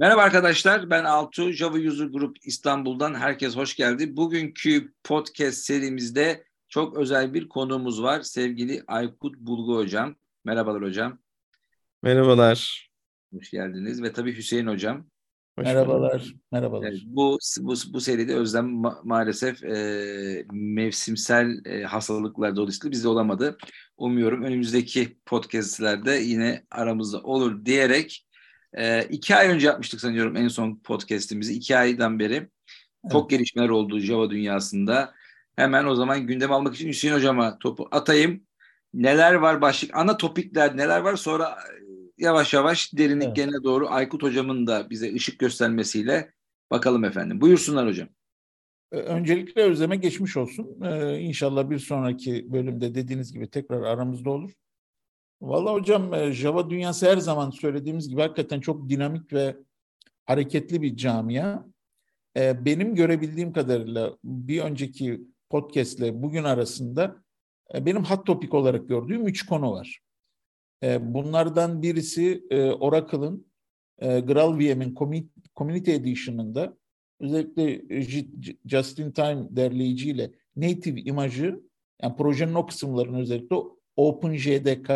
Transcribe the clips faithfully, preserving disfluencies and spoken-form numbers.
Merhaba arkadaşlar, ben Altuğ, Java User Group İstanbul'dan herkes hoş geldi. Bugünkü podcast serimizde çok özel bir konuğumuz var. Sevgili Aykut Bulgu hocam. Merhabalar hocam. Merhabalar. Hoş geldiniz ve tabii Hüseyin hocam. Hoş merhabalar. Bulduk. Merhabalar. Evet, bu, bu bu seride Özlem ma- maalesef e, mevsimsel e, hastalıklar dolayısıyla bizde olamadı. Umuyorum önümüzdeki podcastlerde yine aramızda olur diyerek e, iki ay önce yapmıştık sanıyorum en son podcastimizi. İki aydan beri evet. Çok gelişmeler oldu Java dünyasında. Hemen o zaman gündem almak için Hüseyin hocama topu atayım. Neler var başlık? Ana topikler neler var? Sonra yavaş yavaş derinliklerine evet. Doğru Aykut hocamın da bize ışık göstermesiyle bakalım efendim. Buyursunlar hocam. Öncelikle Özlem'e geçmiş olsun. Ee, inşallah bir sonraki bölümde dediğiniz gibi tekrar aramızda olur. Vallahi hocam Java dünyası her zaman söylediğimiz gibi hakikaten çok dinamik ve hareketli bir camia. Ee, benim görebildiğim kadarıyla bir önceki podcastle bugün arasında benim hot topic olarak gördüğüm üç konu var. Bunlardan birisi Oracle'ın GraalVM'in Community Edition'ında özellikle Just in Time derleyiciyle native imajı, yani projenin o kısımlarını özellikle OpenJDK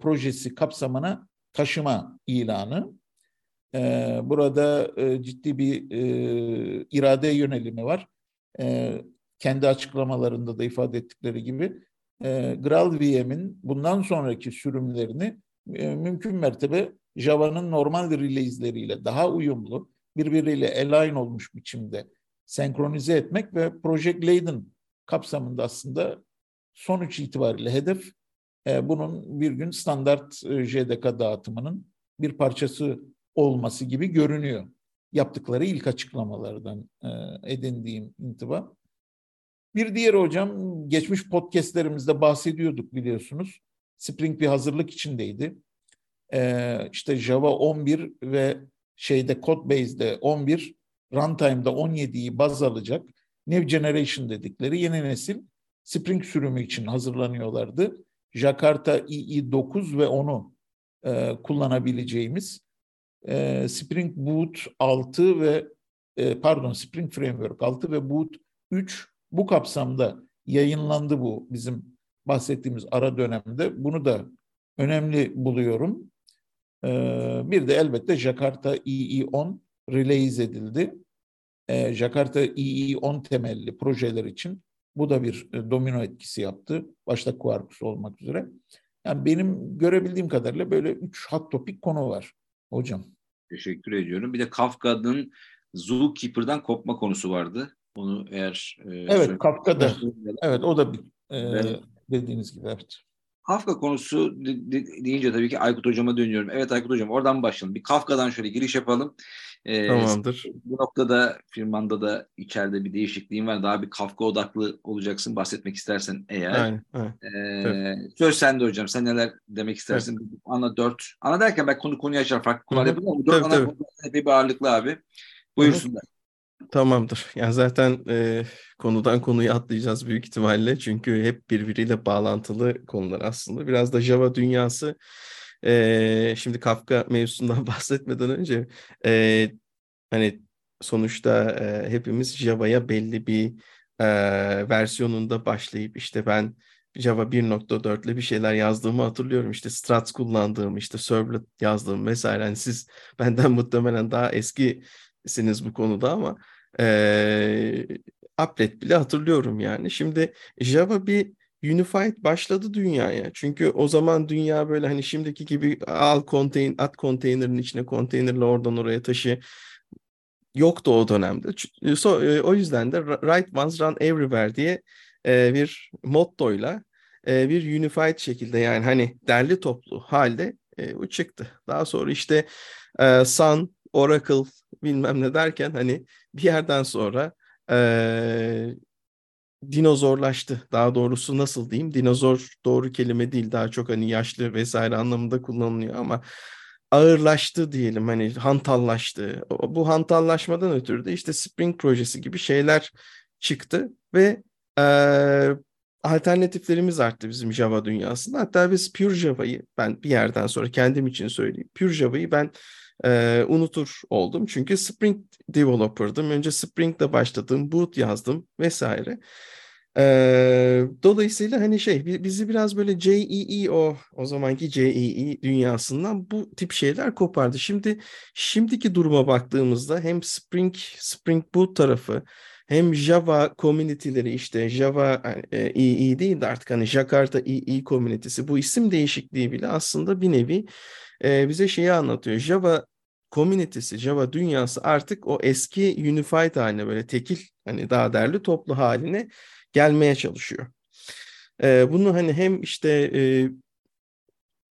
projesi kapsamına taşıma ilanı. Burada ciddi bir irade yönelimi var. Kendi açıklamalarında da ifade ettikleri gibi E, GraalVM'in bundan sonraki sürümlerini e, mümkün mertebe Java'nın normal release'leriyle daha uyumlu, birbiriyle align olmuş biçimde senkronize etmek ve Project Leyden kapsamında aslında sonuç itibariyle hedef e, bunun bir gün standart e, J D K dağıtımının bir parçası olması gibi görünüyor. Yaptıkları ilk açıklamalardan e, edindiğim intiba. Bir diğeri hocam, geçmiş podcastlerimizde bahsediyorduk biliyorsunuz. Spring bir hazırlık içindeydi. Ee, işte Java on bir ve şeyde Codebase'de on bir, Runtime'da on yediyi baz alacak. New Generation dedikleri yeni nesil Spring sürümü için hazırlanıyorlardı. Jakarta E E dokuz ve onu e, kullanabileceğimiz e, Spring Boot altı ve e, pardon Spring Framework altı ve Boot üç bu kapsamda yayınlandı bu bizim bahsettiğimiz ara dönemde. Bunu da önemli buluyorum. Ee, bir de elbette Jakarta E E on release edildi. Ee, Jakarta E E on temelli projeler için bu da bir domino etkisi yaptı. Başta Quarkus olmak üzere. Yani benim görebildiğim kadarıyla böyle üç hot topic konu var hocam. Teşekkür ediyorum. Bir de Kafka'nın Zookeeper'dan kopma konusu vardı. Onu eğer... E, evet, Kafka'da. Evet, o da bir, e, evet. Dediğiniz gibi, evet. Kafka konusu de, de, deyince tabii ki Aykut hocama dönüyorum. Evet Aykut hocam, oradan başlayalım. Bir Kafka'dan şöyle giriş yapalım. E, Tamamdır. Bu noktada firmanda da içeride bir değişikliğin var. Daha bir Kafka odaklı olacaksın bahsetmek istersen eğer. Aynen, aynen. E, evet. Söz sende hocam. Sen neler demek istersin? Evet. Ana dört. Ana derken ben konu konuyu açar, farklı konular yapalım ama dört ana konular bir ağırlıklı abi. Buyursunlar. Evet. Tamamdır. Yani zaten e, konudan konuya atlayacağız büyük ihtimalle. Çünkü hep birbiriyle bağlantılı konular aslında. Biraz da Java dünyası. E, şimdi Kafka mevzusundan bahsetmeden önce e, hani sonuçta e, hepimiz Java'ya belli bir e, versiyonunda başlayıp işte ben Java bir nokta dört'le bir şeyler yazdığımı hatırlıyorum. İşte struts kullandığım, işte servlet yazdığım vesaire. Yani siz benden muhtemelen daha eski siniz bu konuda ama e, applet bile hatırlıyorum yani. Şimdi Java bir unified başladı dünyaya. Çünkü o zaman dünya böyle hani şimdiki gibi al contain, at container'ın içine container'la oradan oraya taşı yoktu o dönemde. So, e, o yüzden de write once run everywhere diye e, bir mottoyla e, bir unified şekilde yani hani derli toplu halde e, o çıktı. Daha sonra işte e, Sun, Oracle bilmem ne derken hani bir yerden sonra ee, dinozorlaştı. Daha doğrusu nasıl diyeyim? Dinozor doğru kelime değil. Daha çok hani yaşlı vesaire anlamında kullanılıyor ama ağırlaştı diyelim. Hani hantallaştı. Bu hantallaşmadan ötürü de işte Spring projesi gibi şeyler çıktı ve ee, alternatiflerimiz arttı bizim Java dünyasında. Hatta biz Pure Java'yı ben bir yerden sonra kendim için söyleyeyim. Pure Java'yı ben e, unutur oldum. Çünkü Spring developer'dım. Önce Spring'de başladım, boot yazdım vesaire. E, dolayısıyla hani şey bizi biraz böyle J E E o o zamanki J E E dünyasından bu tip şeyler kopardı. Şimdi şimdiki duruma baktığımızda hem Spring Spring Boot tarafı hem Java community'leri işte Java E E değil de artık hani Jakarta E E community'si bu isim değişikliği bile aslında bir nevi e, bize şeyi anlatıyor. Java community'si, Java dünyası artık o eski unified haline böyle tekil hani daha derli toplu haline gelmeye çalışıyor. E, bunu hani hem işte e,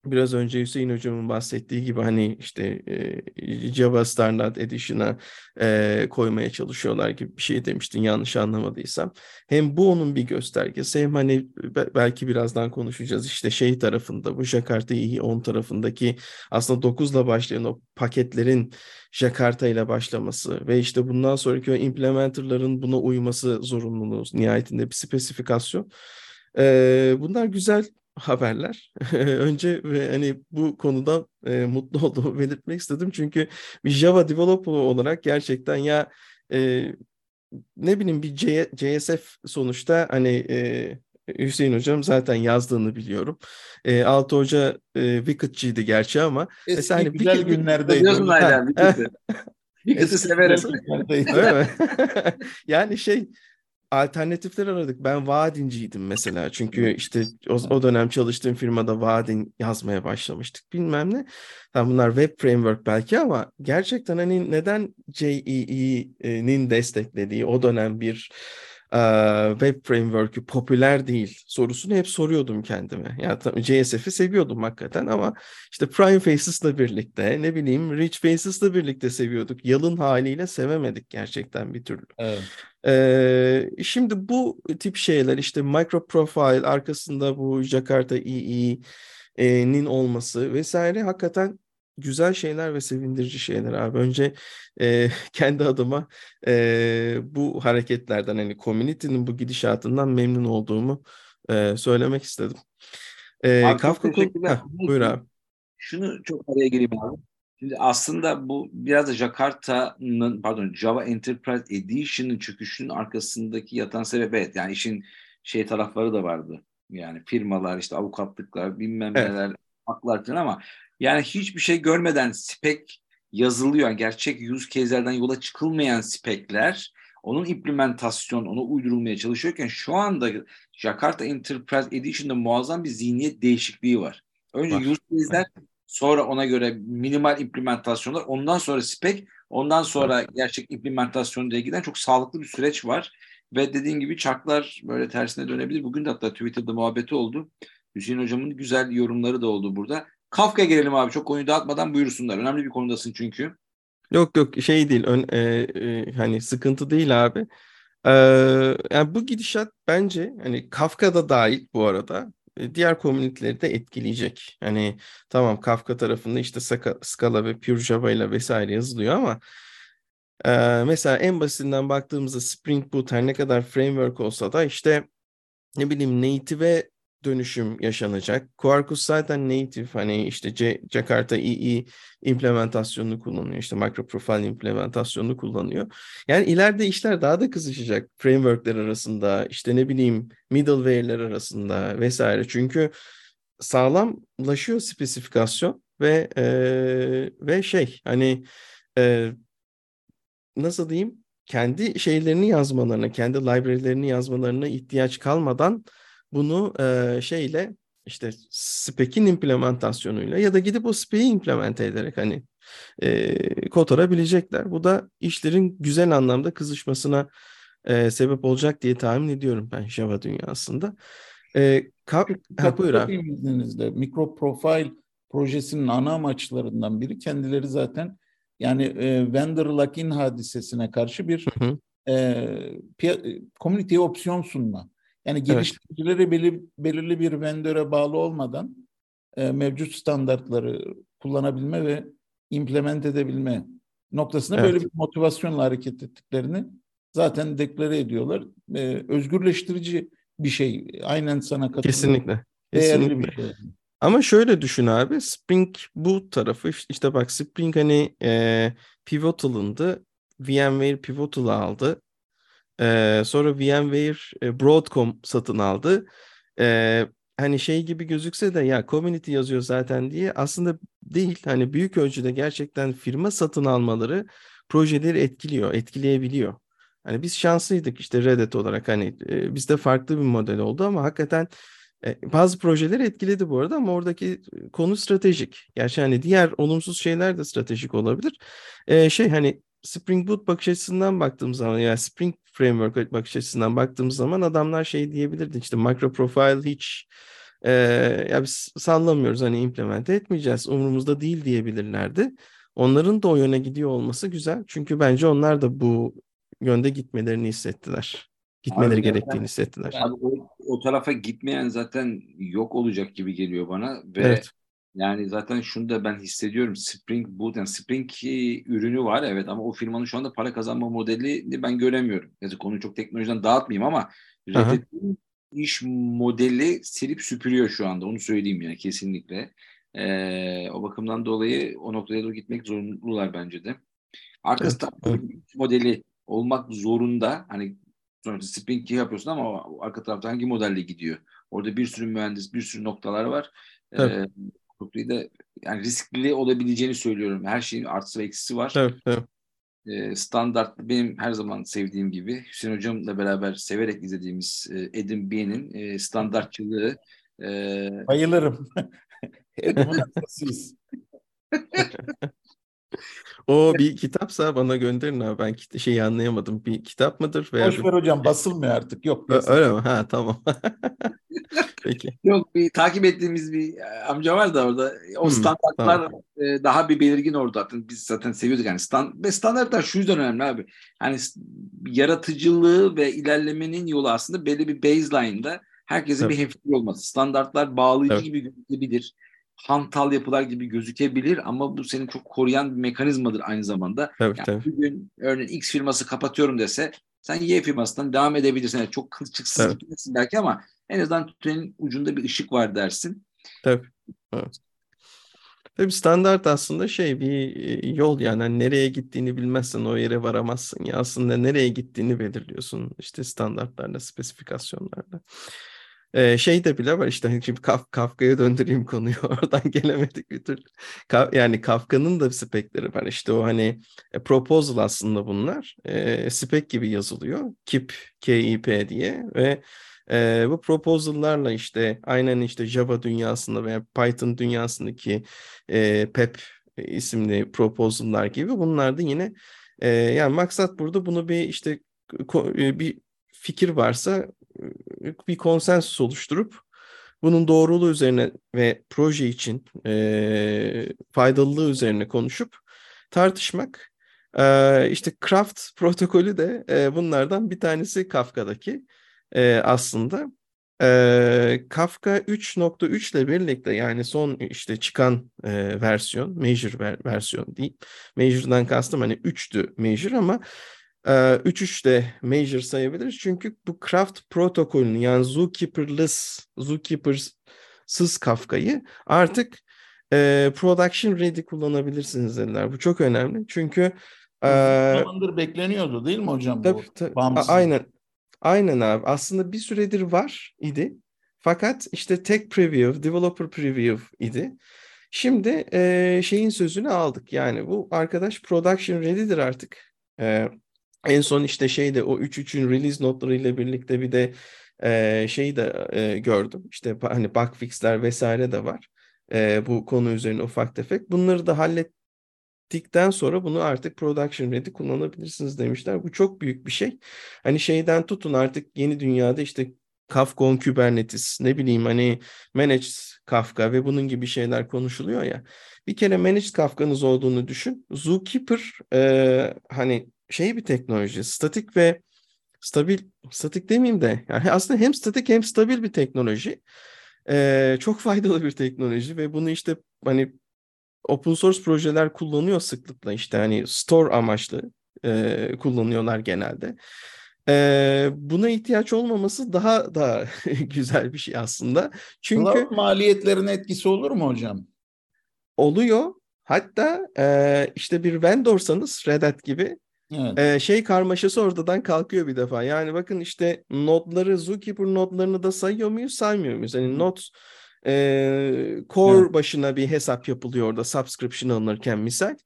biraz önce Hüseyin Hocam'ın bahsettiği gibi hani işte e, Java Standard Edition'a e, koymaya çalışıyorlar gibi bir şey demiştin yanlış anlamadıysam. Hem bu onun bir göstergesi hem hani be, belki birazdan konuşacağız işte şey tarafında bu Jakarta E E on tarafındaki aslında dokuzla başlayan o paketlerin Jakarta ile başlaması ve işte bundan sonraki o implementerların buna uyması zorunluluğu nihayetinde bir spesifikasyon. E, bunlar güzel haberler. Önce hani bu konuda e, mutlu olduğumu belirtmek istedim. Çünkü bir Java developer olarak gerçekten ya e, ne bileyim bir J S F sonuçta hani e, Hüseyin Hocam zaten yazdığını biliyorum. E, Altuğ Hoca e, Wicked'ciydi gerçi ama. Eski hani güzel Wicked günlerdeydi. Wicked'i severim. Yani şey alternatifler aradık. Ben vadinciydim mesela. Çünkü işte o, o dönem çalıştığım firmada vadin yazmaya başlamıştık. Bilmem ne. Tamam, bunlar web framework belki ama gerçekten hani neden J E E'nin desteklediği o dönem bir uh, web framework'ü popüler değil sorusunu hep soruyordum kendime. Ya yani, J S F'i seviyordum hakikaten ama işte Prime Faces'la birlikte ne bileyim Rich Faces'la birlikte seviyorduk. Yalın haliyle sevemedik gerçekten bir türlü. Evet. Ee, şimdi bu tip şeyler işte MicroProfile arkasında bu Jakarta E E'nin olması vesaire hakikaten güzel şeyler ve sevindirici şeyler abi. Önce e, kendi adıma e, bu hareketlerden hani community'nin bu gidişatından memnun olduğumu e, söylemek istedim. E, abi, Kafka Connect. Buyur abi. Şunu çok araya gireyim abi. Şimdi aslında bu biraz da Jakarta'nın pardon Java Enterprise Edition'ın çöküşünün arkasındaki yatan sebep evet yani işin şey tarafları da vardı. Yani firmalar işte avukatlıklar bilmem evet. neler haklar falan ama yani hiçbir şey görmeden spec yazılıyor. Yani gerçek use case'lerden yola çıkılmayan spec'ler onun implementasyon, ona uydurulmaya çalışıyorken şu anda Jakarta Enterprise Edition'da muazzam bir zihniyet değişikliği var. Önce var. Use case'ler sonra ona göre minimal implementasyonlar, ondan sonra spec, ondan sonra gerçek implementasyona giden çok sağlıklı bir süreç var. Ve dediğin gibi çarklar böyle tersine dönebilir. Bugün de hatta Twitter'da muhabbeti oldu. Hüseyin Hocam'ın güzel yorumları da oldu burada. Kafka'ya gelelim abi. Çok konuyu dağıtmadan buyursunlar. Önemli bir konudasın çünkü. Yok yok şey değil. Ön, e, e, hani sıkıntı değil abi. E, yani bu gidişat bence hani Kafka'da dahil bu arada. Diğer komüniteleri de etkileyecek. Hani tamam Kafka tarafında işte Scala ve Pure Java ile vesaire yazılıyor ama e, mesela en basitinden baktığımızda Spring Boot her ne kadar framework olsa da işte ne bileyim native'e dönüşüm yaşanacak. Quarkus zaten native hani işte C- Jakarta E E implementasyonunu kullanıyor. İşte MicroProfile implementasyonunu kullanıyor. Yani ileride işler daha da kızışacak. Framework'ler arasında işte ne bileyim middleware'ler arasında vesaire. Çünkü sağlamlaşıyor spesifikasyon ve e, ve şey hani e, nasıl diyeyim kendi şeylerini yazmalarına, kendi library'lerini yazmalarına ihtiyaç kalmadan bunu e, şeyle işte spec'in implementasyonuyla ya da gidip o spec'i implemente ederek hani e, kotarabilecekler. Bu da işlerin güzel anlamda kızışmasına e, sebep olacak diye tahmin ediyorum ben Java dünyasında. E, ka- ha, buyur abi. İzninizle, MicroProfile projesinin ana amaçlarından biri kendileri zaten yani e, vendor lock-in hadisesine karşı bir hı hı. E, piy- community'ye opsiyon sunma. Yani geliştiricilere evet. belir, belirli bir vendöre bağlı olmadan e, mevcut standartları kullanabilme ve implement edebilme noktasında evet. böyle bir motivasyonla hareket ettiklerini zaten deklare ediyorlar. E, özgürleştirici bir şey. Aynen sana katılıyorum. Kesinlikle. Değerli Kesinlikle. bir şey. Ama şöyle düşün abi, Spring bu tarafı işte bak Spring hani e, Pivotal'ındı. VMware Pivotal'ı aldı. E, sonra VMware e, Broadcom satın aldı. E, hani şey gibi gözükse de ya community yazıyor zaten diye aslında değil. Hani büyük ölçüde gerçekten firma satın almaları projeleri etkiliyor, etkileyebiliyor. Hani biz şanslıydık işte Red Hat olarak hani e, bizde farklı bir model oldu ama hakikaten bazı projeleri etkiledi bu arada ama oradaki konu stratejik. Gerçi hani diğer olumsuz şeyler de stratejik olabilir. Ee, şey hani Spring Boot bakış açısından baktığımız zaman ya yani Spring Framework bakış açısından baktığımız zaman adamlar şey diyebilirdi işte MicroProfile hiç e, ya biz sallamıyoruz hani implemente etmeyeceğiz umurumuzda değil diyebilirlerdi. Onların da o yöne gidiyor olması güzel. Çünkü bence onlar da bu yönde gitmelerini hissettiler. Gitmeleri abi, gerektiğini zaten, hissettiler. Abi, o, o tarafa gitmeyen zaten yok olacak gibi geliyor bana ve evet. Yani zaten şunu da ben hissediyorum. Spring Boot, yani Spring ürünü var evet ama o firmanın şu anda para kazanma modelini ben göremiyorum. Yani konuyu çok teknolojiden dağıtmayayım ama Red Hat'in iş modeli silip süpürüyor şu anda. Onu söyleyeyim yani kesinlikle. Ee, o bakımdan dolayı o noktaya doğru gitmek zorunlular bence de. Arkasından evet, evet. Modeli olmak zorunda. Hani sonuçta Spring yapıyorsun ama arka tarafta hangi modelle gidiyor? Orada bir sürü mühendis, bir sürü noktalar var. Ee, da, yani riskli olabileceğini söylüyorum. Her şeyin artısı ve eksisi var. Tabii, tabii. Ee, standart benim her zaman sevdiğim gibi Hüseyin Hocam'la beraber severek izlediğimiz e, Edim Bey'in e, standartçılığı. E... Bayılırım. O bir kitapsa bana gönderin abi. Ben şeyi anlayamadım. Bir kitap mıdır? Veya boş ver hocam, basılmıyor artık. Yok. Ö- öyle mi? Ha tamam. Peki. Yok, bir takip ettiğimiz bir amca var da orada. O hmm, standartlar tamam. e, daha bir belirgin orada. Biz zaten seviyorduk yani. Stand- ve standartlar şu yüzden önemli abi. Hani yaratıcılığı ve ilerlemenin yolu aslında belli bir baseline'da herkesin evet. bir hemfikir olması. Standartlar bağlayıcı evet. gibi görülebilir. Hantal yapılar gibi gözükebilir ama bu seni çok koruyan bir mekanizmadır aynı zamanda. Tabii, yani tabii. Bugün örneğin X firması kapatıyorum dese sen Y firmasından devam edebilirsin. Yani çok kılçıksız evet. gitmesin belki ama en azından tütenin ucunda bir ışık var dersin. Tabii. Evet. Tabii standart aslında şey bir yol yani, yani nereye gittiğini bilmezsen o yere varamazsın. Ya aslında nereye gittiğini belirliyorsun işte standartlarla, spesifikasyonlarla. Ee, şey de bile var işte şimdi Kaf- Kafka'ya döndüreyim konuyu oradan gelemedik bir türlü. Ka- yani Kafka'nın da spekleri var işte o hani e, proposal aslında bunlar e, spek gibi yazılıyor KIP K I P diye ve e, bu proposal'larla işte aynen işte Java dünyasında veya Python dünyasındaki e, P E P isimli proposal'lar gibi bunlar da yine e, yani maksat burada bunu bir işte ko- bir fikir varsa bir konsensus oluşturup bunun doğruluğu üzerine ve proje için e, faydalılığı üzerine konuşup tartışmak. E, işte KRaft protokolü de e, bunlardan bir tanesi Kafka'daki e, aslında. E, Kafka üç nokta üç ile birlikte yani son işte çıkan e, versiyon, major ver, versiyon değil. Major'dan kastım hani üçtü major ama üç üç de major sayabiliriz. Çünkü bu KRaft protokolünü yani Zookeeper'less, Zookeeper'sız Kafka'yı artık e, production ready kullanabilirsiniz dediler. Bu çok önemli. Çünkü zamandır e, bekleniyordu değil mi hocam? Tabii, bu, tabii. Aynen. Aynen abi. Aslında bir süredir var idi. Fakat işte tech preview, developer preview idi. Şimdi e, şeyin sözünü aldık. Yani bu arkadaş production ready'dir artık. E, En son işte şeyde o üç nokta üçün release notlarıyla birlikte bir de e, şeyi de e, gördüm. İşte hani bug fixler vesaire de var. E, bu konu üzerine ufak tefek. Bunları da hallettikten sonra bunu artık production ready kullanabilirsiniz demişler. Bu çok büyük bir şey. Hani şeyden tutun artık yeni dünyada işte Kafka on Kubernetes ne bileyim hani managed Kafka ve bunun gibi şeyler konuşuluyor ya. Bir kere managed Kafka'nız olduğunu düşün. Zookeeper e, hani şey bir teknoloji, statik ve stabil, statik demeyeyim de yani aslında hem statik hem stabil bir teknoloji. Ee, çok faydalı bir teknoloji ve bunu işte hani open source projeler kullanıyor sıklıkla işte hani store amaçlı e, kullanıyorlar genelde. Ee, buna ihtiyaç olmaması daha da güzel bir şey aslında. Çünkü cloud maliyetlerine etkisi olur mu hocam? Oluyor. Hatta e, işte bir vendorsanız Red Hat gibi evet. e, şey karmaşası ortadan kalkıyor bir defa. Yani bakın işte nodları, Zookeeper nodlarını da sayıyor muyuz, saymıyor muyuz? Yani nod e, core evet. başına bir hesap yapılıyor orada subscription alınırken misal.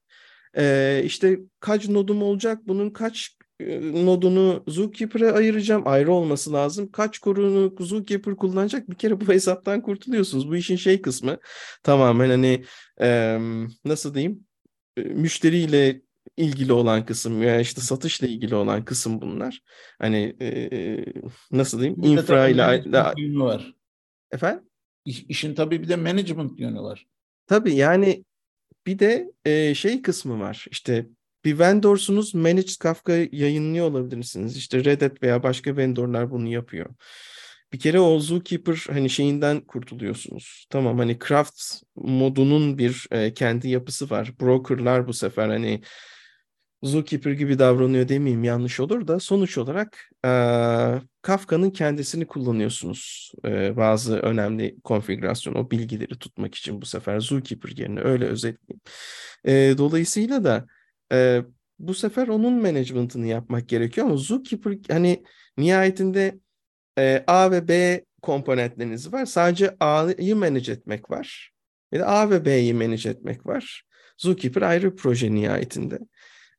E, işte kaç nodum olacak, bunun kaç nodunu Zookeeper'a ayıracağım, ayrı olması lazım. Kaç korunu Zookeeper kullanacak? Bir kere bu hesaptan kurtuluyorsunuz. Bu işin şey kısmı tamamen hani e, nasıl diyeyim, müşteriyle ilgili olan kısım veya yani işte satışla ilgili olan kısım bunlar. Hani e, nasıl diyeyim? İnfra ile yönü var. Efendim? İş, işin tabii bir de management yönü var. Tabii yani bir de e, şey kısmı var. İşte bir vendorsunuz, managed Kafka yayınlıyor olabilirsiniz. İşte Red Hat veya başka vendorlar bunu yapıyor. Bir kere o Zookeeper hani şeyinden kurtuluyorsunuz. Tamam, hani KRaft modunun bir e, kendi yapısı var. Brokerlar bu sefer hani Zookeeper gibi davranıyor demeyeyim, yanlış olur da sonuç olarak e, Kafka'nın kendisini kullanıyorsunuz. E, bazı önemli konfigürasyon, o bilgileri tutmak için bu sefer Zookeeper yerine, öyle özetleyeyim. E, dolayısıyla da Ee, bu sefer onun management'ını yapmak gerekiyor ama Zookeeper hani nihayetinde e, A ve B komponentleriniz var. Sadece A'yı manage etmek var. Ya da A ve B'yi manage etmek var. Zookeeper ayrı bir proje nihayetinde.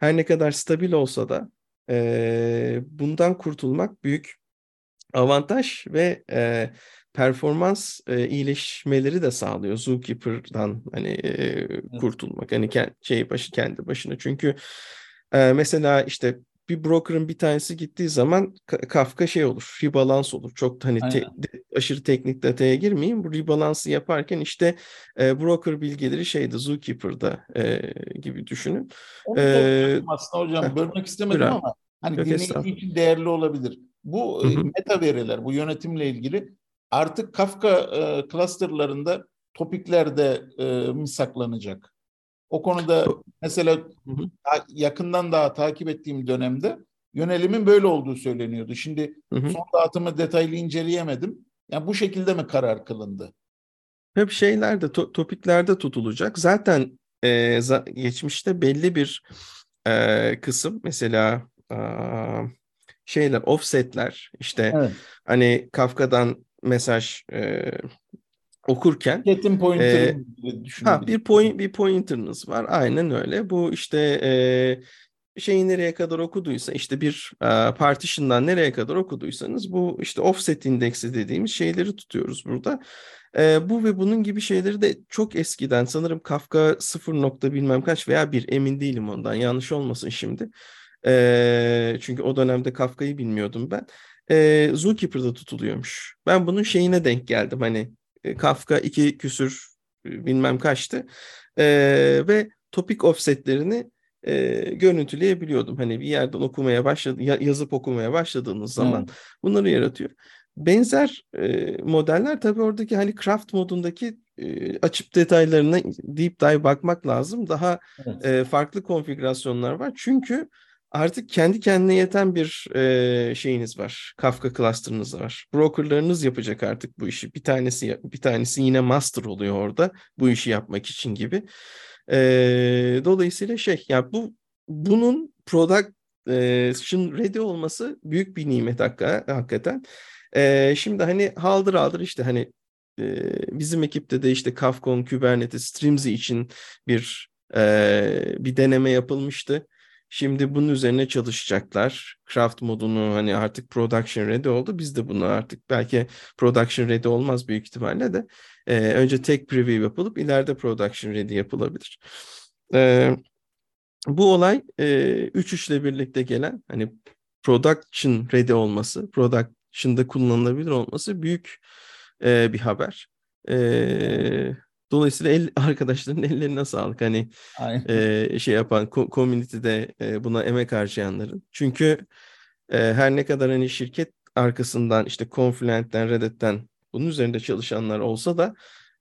Her ne kadar stabil olsa da e, bundan kurtulmak büyük avantaj ve e, performans e, iyileşmeleri de sağlıyor Zookeeper'dan hani e, kurtulmak, hani kend, şey başı kendi başına. Çünkü e, mesela işte bir broker'ın bir tanesi gittiği zaman Kafka şey olur, rebalance olur. Çok hani te, de, aşırı teknik detaya girmeyeyim. Bu rebalance'ı yaparken işte e, broker bilgileri şeyde Zookeeper'da e, gibi düşünün. Onu ee, aslında hocam heh, bölmek istemedim bırak. Ama hani yok, dinleyici için değerli olabilir. Bu Hı-hı. meta veriler, bu yönetimle ilgili artık Kafka e, clusterlarında topiklerde e, mi saklanacak? O konuda mesela hı hı. yakından daha takip ettiğim dönemde yönelimin böyle olduğu söyleniyordu. Şimdi hı hı. son dağıtımı detaylı inceleyemedim. Yani bu şekilde mi karar kılındı? Hep şeylerde, to- topiklerde tutulacak. Zaten e, za- geçmişte belli bir e, kısım mesela... A- şeyler, offsetler işte evet. hani Kafka'dan mesaj e, okurken e, ha, bir point bir pointer'ınız var, aynen öyle. Bu işte e, şeyi nereye kadar okuduysa, işte bir e, partition'dan nereye kadar okuduysanız bu işte offset indeksi dediğimiz şeyleri tutuyoruz burada. E, bu ve bunun gibi şeyleri de çok eskiden, sanırım Kafka sıfır nokta bilmem kaç veya bir, emin değilim ondan, yanlış olmasın şimdi. E, çünkü o dönemde Kafka'yı bilmiyordum ben. E, Zookeeper'da tutuluyormuş. Ben bunun şeyine denk geldim. Hani e, Kafka iki küsür bilmem kaçtı. E, ve topik offsetlerini e, görüntüleyebiliyordum. Hani bir yerden okumaya başladı, yazıp okumaya başladığınız zaman hmm. bunları yaratıyor. Benzer e, modeller tabii oradaki hani KRaft modundaki e, açıp detaylarına deep dive bakmak lazım. Daha evet. e, farklı konfigürasyonlar var. Çünkü artık kendi kendine yeten bir e, şeyiniz var. Kafka cluster'ınız var. Brokerlarınız yapacak artık bu işi. Bir tanesi bir tanesi yine master oluyor orada bu işi yapmak için gibi. E, dolayısıyla şey ya yani bu bunun production ready olması büyük bir nimet hakikaten. E, şimdi hani haldır haldır işte hani e, bizim ekipte de işte Kafka, Kubernetes, Streams'i için bir e, bir deneme yapılmıştı. Şimdi bunun üzerine çalışacaklar. KRaft modunu hani artık production ready oldu. Biz de bunu artık belki production ready olmaz büyük ihtimalle de. Ee, önce tek preview yapılıp ileride production ready yapılabilir. Ee, bu olay üç üç ile birlikte gelen hani production ready olması, production'da kullanılabilir olması büyük e, bir haber. Evet. Dolayısıyla el, arkadaşların ellerine sağlık hani e, şey yapan community'de e, buna emek harcayanların. Çünkü e, her ne kadar hani şirket arkasından işte Confluent'ten, Red Hat'ten bunun üzerinde çalışanlar olsa da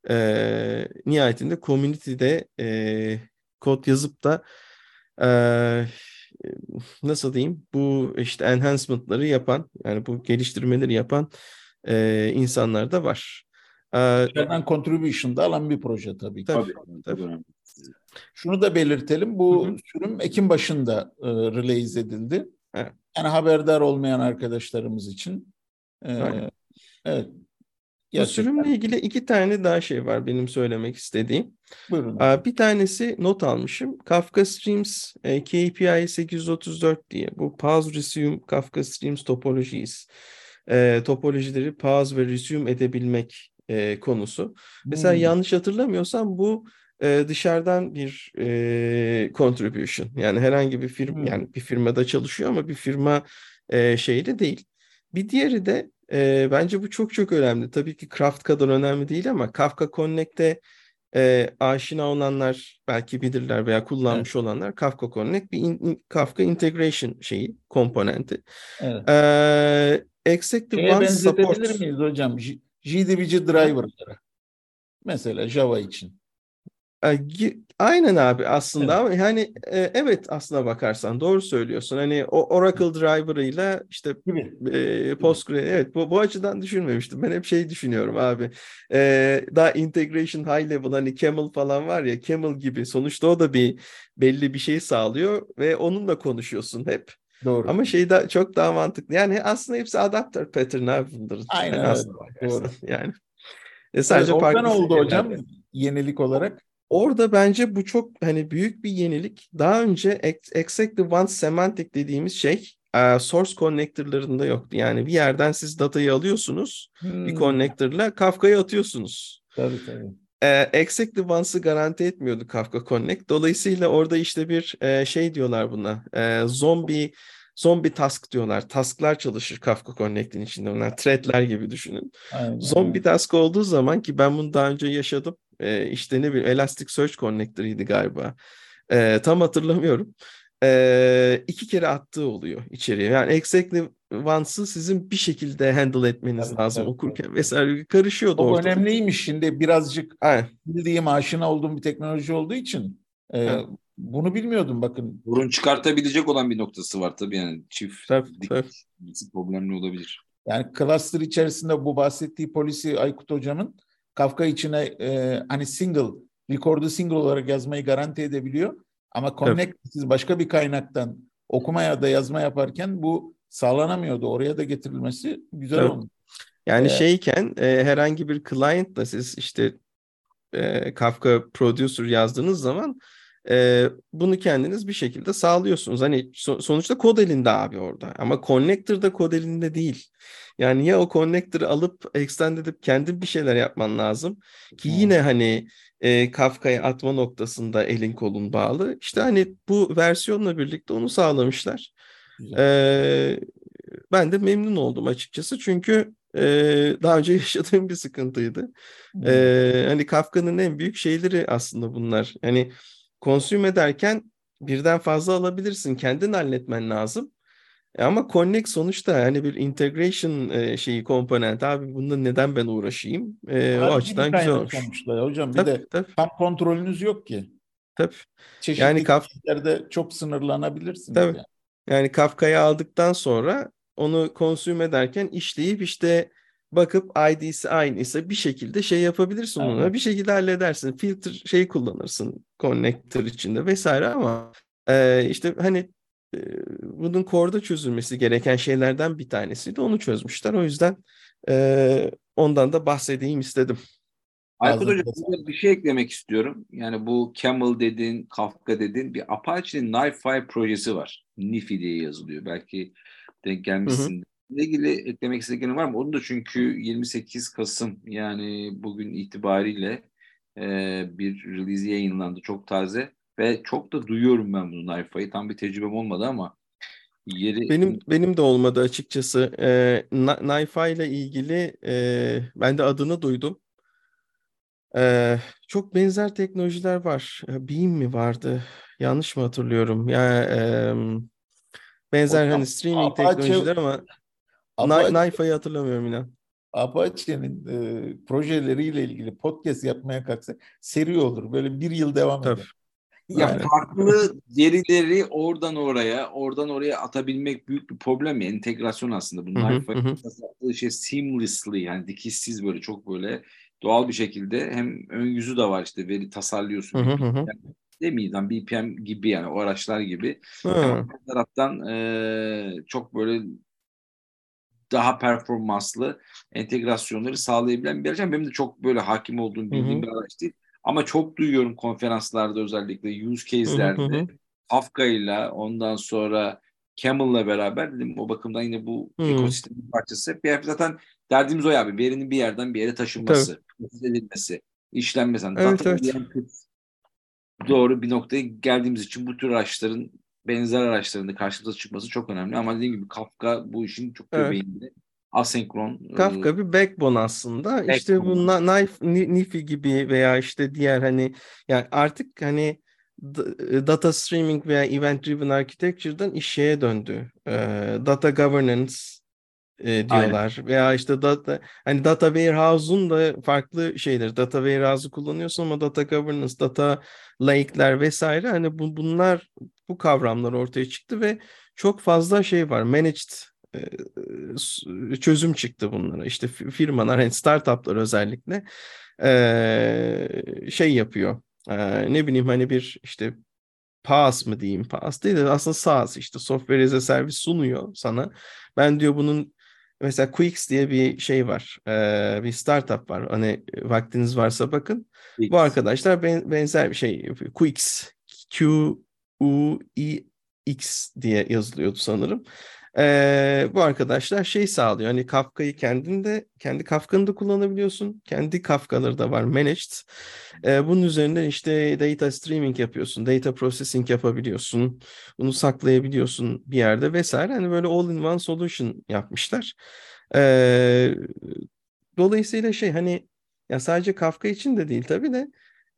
e, nihayetinde community'de e, kod yazıp da e, nasıl diyeyim, bu işte enhancement'ları yapan, yani bu geliştirmeleri yapan e, insanlar da var. Hemen ee, contribution da alan bir proje tabii ki. Tabii, tabii. Şunu da belirtelim, bu Hı-hı. sürüm Ekim başında e, release edildi. Evet. Yani haberdar olmayan arkadaşlarımız için. E, evet. Gerçekten. Bu sürümle ilgili iki tane daha şey var benim söylemek istediğim. Buyurun. Bir tanesi not almışım. Kafka Streams K P I sekiz yüz otuz dört diye. Bu Pause Resume Kafka Streams Topologies. E, topolojileri pause ve resume edebilmek e, konusu. Mesela hmm. yanlış hatırlamıyorsam bu e, dışarıdan bir e, contribution. Yani herhangi bir firma, hmm. yani bir firmada çalışıyor ama bir firma e, şeyde değil. Bir diğeri de E, bence bu çok çok önemli. Tabii ki KRaft kadar önemli değil ama Kafka Connect'te e, aşina olanlar belki bilirler veya kullanmış evet. olanlar. Kafka Connect bir in, Kafka Integration şeyi, komponenti. Evet. E, Exactly Şeye One Support. Benzetebilir miyiz hocam? J- JDBC driver'lara. Mesela Java için. Aynen abi aslında ama evet. yani e, evet aslına bakarsan doğru söylüyorsun. Hani o Oracle driver'ıyla işte e, Postgre evet bu, bu açıdan düşünmemiştim. Ben hep şey düşünüyorum abi. E, daha integration high level hani Camel falan var ya, Camel gibi sonuçta o da bir belli bir şey sağlıyor ve onunla konuşuyorsun hep. Doğru. Ama şey daha çok daha mantıklı. Yani aslında hepsi adapter pattern abi bunlar. Aynen yani aslında doğru. Yani. E, sadece evet, oradan oldu hocam yani. Yenilik olarak. Orada bence bu çok hani büyük bir yenilik. Daha önce exactly one semantic dediğimiz şey source connector'larında yoktu. Yani bir yerden siz datayı alıyorsunuz hmm. bir connector'la Kafka'ya atıyorsunuz. Tabii tabii. Exactly one'sı garanti etmiyordu Kafka Connect. Dolayısıyla orada işte bir şey diyorlar buna. Zombi Zombi task diyorlar. Tasklar çalışır Kafka Connect'in içinde. Onlar threadler gibi düşünün. Aynen. Zombi task olduğu zaman ki ben bunu daha önce yaşadım. Ee, işte ne bileyim Elasticsearch Connector'ıydı galiba. Ee, tam hatırlamıyorum. Ee, iki kere attığı oluyor içeriye. Yani exactly once'ı sizin bir şekilde handle etmeniz evet, lazım evet, okurken. Evet. Vesaire karışıyordu o ortada. O önemliymiş şimdi birazcık. Aynen. Bildiğim, aşina olduğum bir teknoloji olduğu için. E, evet. Bunu bilmiyordum bakın. Burun çıkartabilecek olan bir noktası var tabii yani çift tabii, dik, tabii. problemli olabilir. Yani cluster içerisinde bu bahsettiği polisi Aykut hocamın Kafka içine e, hani single, record'u single olarak yazmayı garanti edebiliyor. Ama connect evet. siz başka bir kaynaktan okuma ya da yazma yaparken bu sağlanamıyordu. Oraya da getirilmesi güzel evet. oldu. Yani ee, şeyken e, herhangi bir client'la siz işte e, Kafka producer yazdığınız zaman Ee, bunu kendiniz bir şekilde sağlıyorsunuz. Hani so- sonuçta kod elinde abi orada. Ama connector da kod elinde değil. Yani ya o connector'ı alıp extend edip kendin bir şeyler yapman lazım. Ki yine hani e, Kafka'ya atma noktasında elin kolun bağlı. İşte hani bu versiyonla birlikte onu sağlamışlar. Ee, ben de memnun oldum açıkçası. Çünkü Ee, daha önce yaşadığım bir sıkıntıydı. Ee, hani Kafka'nın en büyük şeyleri aslında bunlar. Hani consume ederken birden fazla alabilirsin. Kendin halletmen lazım. E ama connect sonuçta yani bir integration e, şeyi komponent. Abi bunda neden ben uğraşayım? E, o açıdan güzel olmuş. Hocam bir tabii, de tabii. tam kontrolünüz yok ki. Tabii. Çeşitli yani kişilerde Kaf- çok sınırlanabilirsiniz. Tabii. Yani. yani Kafka'yı aldıktan sonra onu consume ederken işleyip işte bakıp I D'si aynıysa bir şekilde şey yapabilirsin evet. ona. Bir şekilde halledersin. Filter şey kullanırsın. Connector içinde vesaire ama e, işte hani e, bunun core'da çözülmesi gereken şeylerden bir tanesi de onu çözmüşler. O yüzden e, ondan da bahsedeyim istedim. Aykut Hocam bir şey eklemek istiyorum. Yani bu Camel dedin, Kafka dedin. Bir Apache'nin NiFi projesi var. NiFi diye yazılıyor. Belki denk gelmişsin. Hı hı. Ne ilgili eklemek istediğin var mı? Onu da çünkü yirmi sekiz Kasım yani bugün itibariyle e, bir release yayınlandı. Çok taze ve çok da duyuyorum ben bunu NiFi'yi. Tam bir tecrübem olmadı ama yeri... Benim benim de olmadı açıkçası. E, NiFi ile ilgili e, ben de adını duydum. E, çok benzer teknolojiler var. Beam mi vardı? Yanlış mı hatırlıyorum? Yani e, benzer o, hani streaming Apache, teknolojiler ama Apache, NiFi'yi hatırlamıyorum inan. Apache'nin e, projeleriyle ilgili podcast yapmaya kalksa seri olur. Böyle bir yıl devam eder. Ya aynen. Farklı verileri oradan oraya, oradan oraya atabilmek büyük bir problem ya. Entegrasyon aslında. Bunlar farklı şey seamlessly, yani dikişsiz böyle çok böyle doğal bir şekilde hem ön yüzü de var işte veri tasarlıyorsun. Hı hı hı. Değil miydi? B P M gibi yani o araçlar gibi. Ama bir taraftan e, çok böyle daha performanslı entegrasyonları sağlayabilen bir araç. Benim de çok böyle hakim olduğum bildiğim bir araç değil. Ama çok duyuyorum konferanslarda özellikle use case'lerde Kafka'yla ondan sonra Camel'la beraber dedim o bakımdan yine bu hı-hı. ekosistemin parçası. Bir zaten derdimiz o ya abi. Verinin bir yerden bir yere taşınması, edilmesi, işlenmesi. Evet, zaten evet. Doğru bir noktaya geldiğimiz için bu tür araçların benzer araçlarında karşımıza çıkması çok önemli. Ama dediğim gibi Kafka bu işin çok göbeğinde. Evet. Asenkron. Kafka bir backbone aslında. Backbone. İşte bu NiFi, NiFi gibi veya işte diğer hani yani artık hani data streaming veya event driven architecture'dan işe döndü. Data governance e, diyorlar. Aynen. Veya işte data hani data warehouse'un da farklı şeyleri. Data warehouse'u kullanıyorsun ama data governance, data lake'ler vesaire hani bu, bunlar bu kavramlar ortaya çıktı ve çok fazla şey var. Managed çözüm çıktı bunlara. İşte firmalar, yani startuplar özellikle ee, şey yapıyor. Ee, ne bileyim hani bir işte PaaS mı diyeyim? PaaS değil de aslında SaaS işte software as a service sunuyor sana. Ben diyor bunun mesela Quix diye bir şey var. Ee, bir startup var. Hani vaktiniz varsa bakın. Quix. Bu arkadaşlar benzer bir şey yapıyor. Quix. Q U I X diye yazılıyordu sanırım. Ee, bu arkadaşlar şey sağlıyor hani Kafka'yı kendinde kendi Kafka'nı da kullanabiliyorsun, kendi Kafka'ları da var managed, ee, bunun üzerinden işte data streaming yapıyorsun, data processing yapabiliyorsun, bunu saklayabiliyorsun bir yerde vesaire, hani böyle all in one solution yapmışlar. Ee, dolayısıyla şey hani ya sadece Kafka için de değil tabii de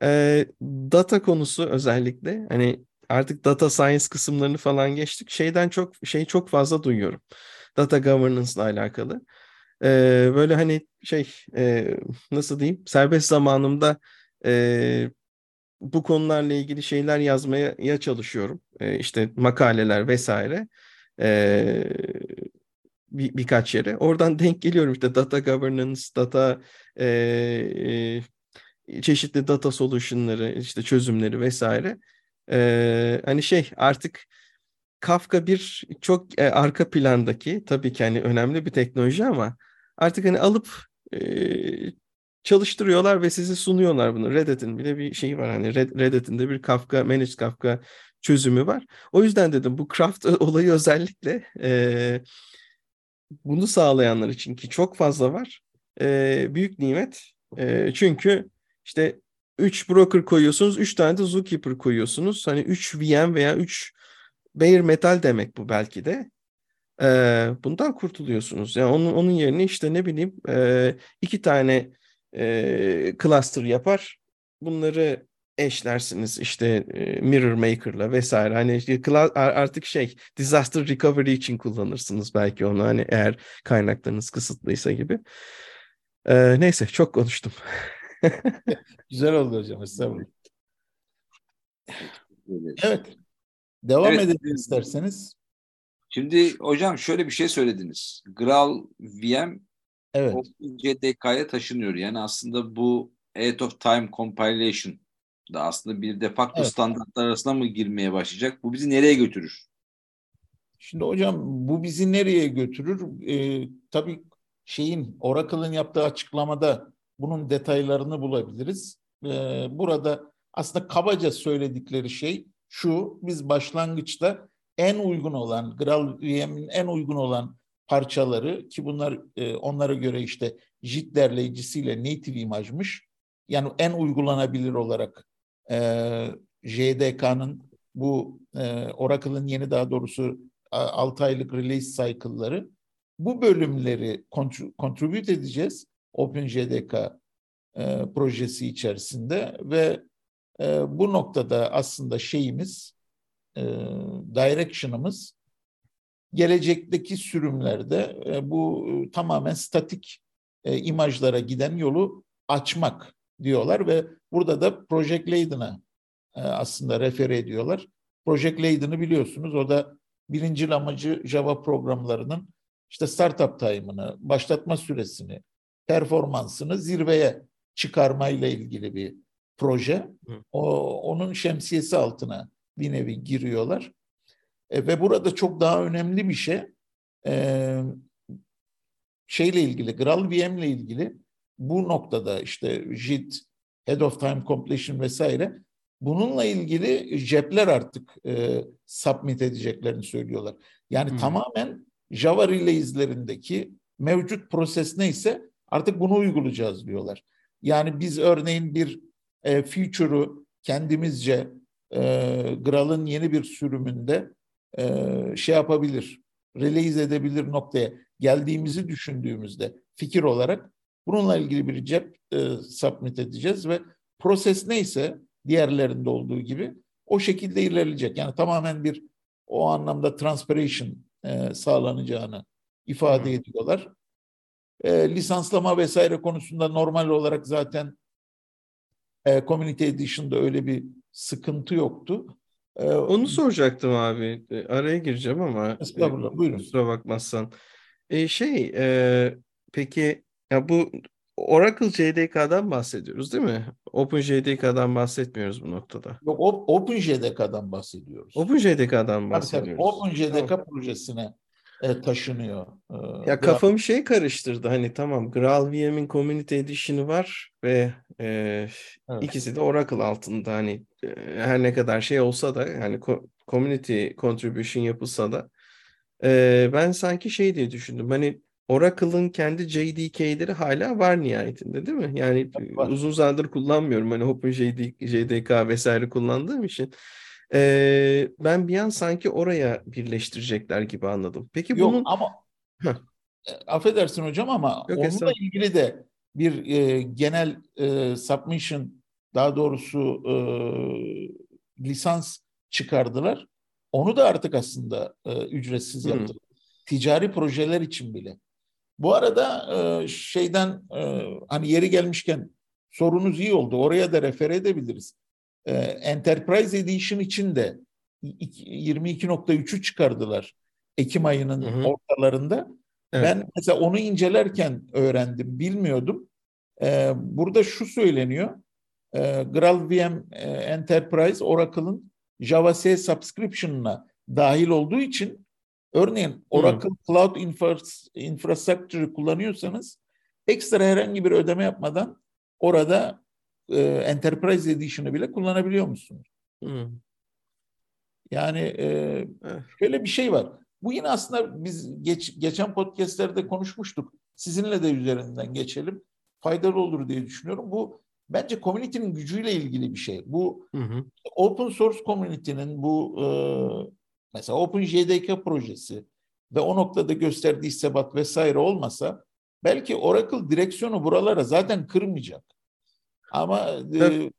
e, data konusu özellikle hani artık data science kısımlarını falan geçtik. Şeyden çok şey çok fazla duyuyorum. Data governance ile alakalı. Ee, böyle hani şey e, nasıl diyeyim? Serbest zamanımda e, bu konularla ilgili şeyler yazmaya ya çalışıyorum. E, işte makaleler vesaire. E, bir, birkaç yere. Oradan denk geliyorum işte data governance, data e, e, çeşitli data solution'ları, işte çözümleri vesaire. Ee, hani şey artık Kafka bir çok e, arka plandaki tabii ki hani önemli bir teknoloji ama artık hani alıp e, çalıştırıyorlar ve sizi sunuyorlar bunu. Red Hat'in bile bir şeyi var hani Red, Red Hat'in de bir Kafka Managed Kafka çözümü var. O yüzden dedim bu KRaft olayı özellikle e, bunu sağlayanlar için ki çok fazla var e, büyük nimet e, çünkü işte üç broker koyuyorsunuz, üç tane de Zookeeper koyuyorsunuz. Hani üç V M veya üç bare metal demek bu belki de. Ee, bundan kurtuluyorsunuz. Yani onun, onun yerine işte ne bileyim e, iki tane e, cluster yapar. Bunları eşlersiniz işte e, mirror maker'la vesaire. Hani işte, artık şey disaster recovery için kullanırsınız belki onu. Hani eğer kaynaklarınız kısıtlıysa gibi. Ee, neyse çok konuştum. Güzel oldu hocam. Evet. Devam evet. edelim isterseniz. Şimdi hocam şöyle bir şey söylediniz. GraalVM evet. OpenJDK'ya taşınıyor. Yani aslında bu out of time compilation da aslında bir de facto evet. standartlar arasına mı girmeye başlayacak? Bu bizi nereye götürür? Şimdi hocam bu bizi nereye götürür? Ee, tabii şeyin Oracle'ın yaptığı açıklamada bunun detaylarını bulabiliriz. Ee, burada aslında kabaca söyledikleri şey şu, biz başlangıçta en uygun olan, GraalVM'in en uygun olan parçaları ki bunlar e, onlara göre işte J I T derleyicisiyle native imajmış. Yani en uygulanabilir olarak e, J D K'nın bu e, Oracle'ın yeni daha doğrusu altı aylık release cycle'ları bu bölümleri kontr- contribute edeceğiz. OpenJDK e, projesi içerisinde ve e, bu noktada aslında şeyimiz, e, direction'ımız gelecekteki sürümlerde e, bu e, tamamen statik e, imajlara giden yolu açmak diyorlar ve burada da Project Leyden'a aslında refere ediyorlar. Project Leyden'ı biliyorsunuz. O da birincil amacı Java programlarının işte startup time'ını, başlatma süresini, performansını zirveye çıkarmayla ilgili bir proje. O, onun şemsiyesi altına bir nevi giriyorlar. E, ve burada çok daha önemli bir şey, e, şeyle ilgili, GraalVM ile ilgili bu noktada işte J I T, Head of Time Completion vesaire, bununla ilgili cepler artık e, submit edeceklerini söylüyorlar. Yani hmm. tamamen Java Relays'lerindeki mevcut proses neyse artık bunu uygulayacağız diyorlar. Yani biz örneğin bir e, feature'u kendimizce e, Graal'ın yeni bir sürümünde e, şey yapabilir, relays edebilir noktaya geldiğimizi düşündüğümüzde fikir olarak bununla ilgili bir cep e, submit edeceğiz ve proses neyse diğerlerinde olduğu gibi o şekilde ilerleyecek. Yani tamamen bir o anlamda transpiration e, sağlanacağını ifade ediyorlar. E, lisanslama vesaire konusunda normal olarak zaten e, Community Edition'da öyle bir sıkıntı yoktu. E, Onu soracaktım abi. Araya gireceğim ama. Estağfurullah, e, buyurun. Kusura bakmazsan. E, şey, e, peki ya bu Oracle J D K'dan bahsediyoruz değil mi? OpenJDK'dan bahsetmiyoruz bu noktada. Yok, OpenJDK'dan bahsediyoruz. OpenJDK'dan bahsediyoruz. OpenJDK tamam. Projesine e, taşınıyor. E, ya kafam Graal. şey karıştırdı. Hani tamam, GraalVM'in Community Edition'ı var ve e, evet. ikisi de Oracle altında. Hani e, her ne kadar şey olsa da, yani Community Contribution yapılsa da e, ben sanki şey diye düşündüm. Hani Oracle'ın kendi J D K'leri hala var nihayetinde değil mi? Yani var. Uzun zamandır kullanmıyorum. Hani OpenJDK vesaire kullandığım için. Ee, ben bir an sanki oraya birleştirecekler gibi anladım. Peki Yok, bunun... ama... Heh. Affedersin hocam ama Yok, onunla esnaf. ilgili de bir e, genel e, submission, daha doğrusu e, lisans çıkardılar. Onu da artık aslında e, ücretsiz yaptılar. Hmm. Ticari projeler için bile. Bu arada e, şeyden e, hani yeri gelmişken sorunuz iyi oldu. Oraya da refer edebiliriz. E, Enterprise Edition için de yirmi iki nokta üçü çıkardılar Ekim ayının hı hı. ortalarında. Evet. Ben mesela onu incelerken öğrendim, bilmiyordum. E, burada şu söyleniyor. E, GraalVM e, Enterprise Oracle'ın Java C subscription'ına dahil olduğu için, örneğin Oracle hmm. Cloud Infrastructure'ı kullanıyorsanız ekstra herhangi bir ödeme yapmadan orada e, Enterprise Edition'ı bile kullanabiliyor musunuz? Hmm. Yani e, şöyle bir şey var. Bu yine aslında biz geç, geçen podcastlerde konuşmuştuk. Sizinle de üzerinden geçelim. Faydalı olur diye düşünüyorum. Bu bence community'nin gücüyle ilgili bir şey. Bu hmm. open source community'nin bu... E, Mesela OpenJDK projesi ve o noktada gösterdiği sebat vesaire olmasa belki Oracle direksiyonu buralara zaten kırmayacak. Ama e,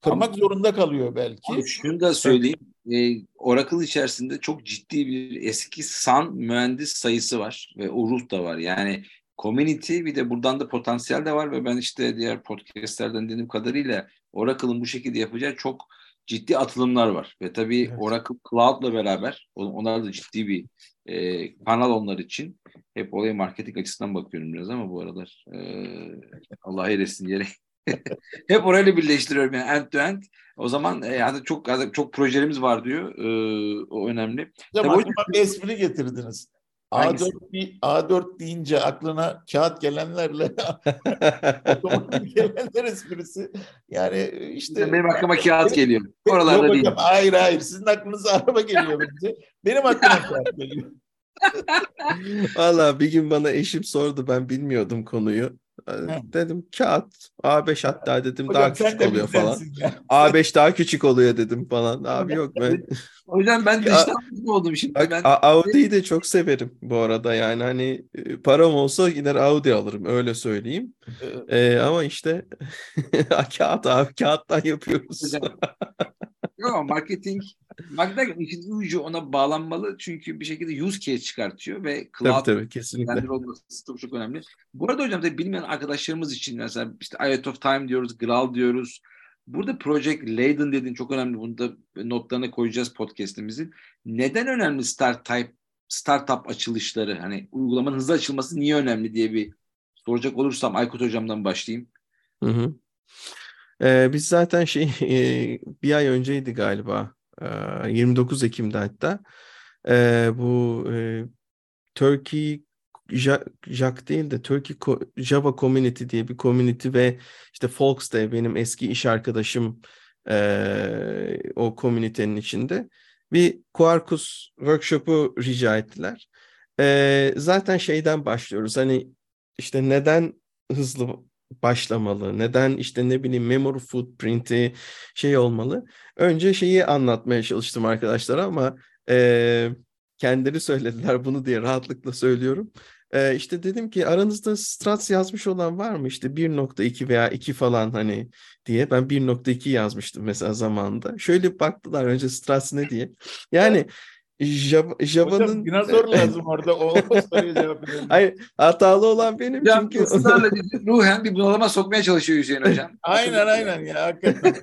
kırmak zorunda kalıyor belki. Şunu da söyleyeyim. E, Oracle içerisinde çok ciddi bir eski san mühendis sayısı var ve o ruh da var. Yani community, bir de buradan da potansiyel de var ve ben işte diğer podcastlerden dediğim kadarıyla Oracle'ın bu şekilde yapacağı çok ciddi atılımlar var ve tabii evet. Oracle Cloud'la beraber onlar da ciddi bir e, kanal onlar için. Hep olaya marketing açısından bakıyorum biraz ama bu aralar e, Allah eylesin yere. Hep orayla birleştiriyorum yani end to end. O zaman e, yani çok çok projelerimiz var diyor. E, o önemli. Tabii o yüzden bir espri getirdiniz. Hangisi? A dört, A dört deyince aklına kağıt gelenlerle otomatik gelenler esprisi. Yani işte benim aklıma kağıt geliyor. Oralarda değil. Hocam, hayır hayır. Sizin aklınıza araba geliyor bence. Benim aklıma kağıt geliyor. Valla bir gün bana eşim sordu. Ben bilmiyordum konuyu. He. Dedim kağıt A beş hatta dedim hocam, daha küçük oluyor falan. Ya. A beş daha küçük oluyor dedim falan. Abi yok ben. O yüzden ben dıştan oldum şimdi. Bak, ben... Audi'yi de çok severim bu arada. Yani hani param olsa gider Audi alırım, öyle söyleyeyim. ee, ama işte kağıt abi, kağıttan yapıyoruz. Yok marketing marketing işin ucu ona bağlanmalı çünkü bir şekilde use case çıkartıyor ve cloud tabii, tabii, olması çok çok önemli. Bu arada hocam tabii bilmeyen arkadaşlarımız için mesela işte Out of Time diyoruz, Graal diyoruz, Burada Project Leyden dediğin çok önemli. Bunu da notlarına koyacağız podcast'imizin. Neden önemli start type, startup açılışları? Hani uygulamanın hızlı açılması niye önemli diye bir soracak olursam Aykut Hocam'dan başlayayım. Hı hı. Ee, biz zaten şey e, bir ay önceydi galiba. E, yirmi dokuz Ekim'de hatta. E, bu e, Turkey Jack değil de Turkey Java Community diye bir community ve işte Folks de benim eski iş arkadaşım e, o komünitenin içinde bir Quarkus workshop'u rica ettiler. E, zaten şeyden başlıyoruz. Hani işte neden hızlı başlamalı? Neden işte ne bileyim memory footprint'i şey olmalı? Önce şeyi anlatmaya çalıştım arkadaşlara ama e, kendileri söylediler bunu diye rahatlıkla söylüyorum. Ee, işte dedim ki aranızda strats yazmış olan var mı? İşte bir nokta iki veya iki falan hani diye. Ben bir nokta iki yazmıştım mesela zamanında. Şöyle baktılar önce strats ne diye. Yani Java, Java'nın... Hocam biraz zor lazım orada. O soruya cevap verelim. Hayır, hatalı olan benim ya, çünkü... ısrarla ruhen bir bunalıma sokmaya çalışıyor Hüseyin Hocam. Aynen aynen ya hakikaten.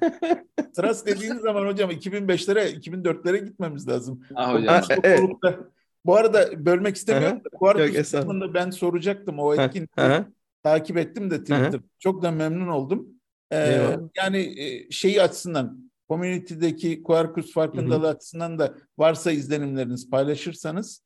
Strats dediğiniz zaman hocam iki bin beşlere, iki bin dörtlere gitmemiz lazım. Ah hocam. Ha, evet. Bu arada bölmek istemiyorum. Quarkus kısmında ben soracaktım. O etkinliği takip ettim de Twitter'da. Çok da memnun oldum. Ee, yani şeyi açısından, community'deki Quarkus farkındalığı açısından da varsa izlenimleriniz paylaşırsanız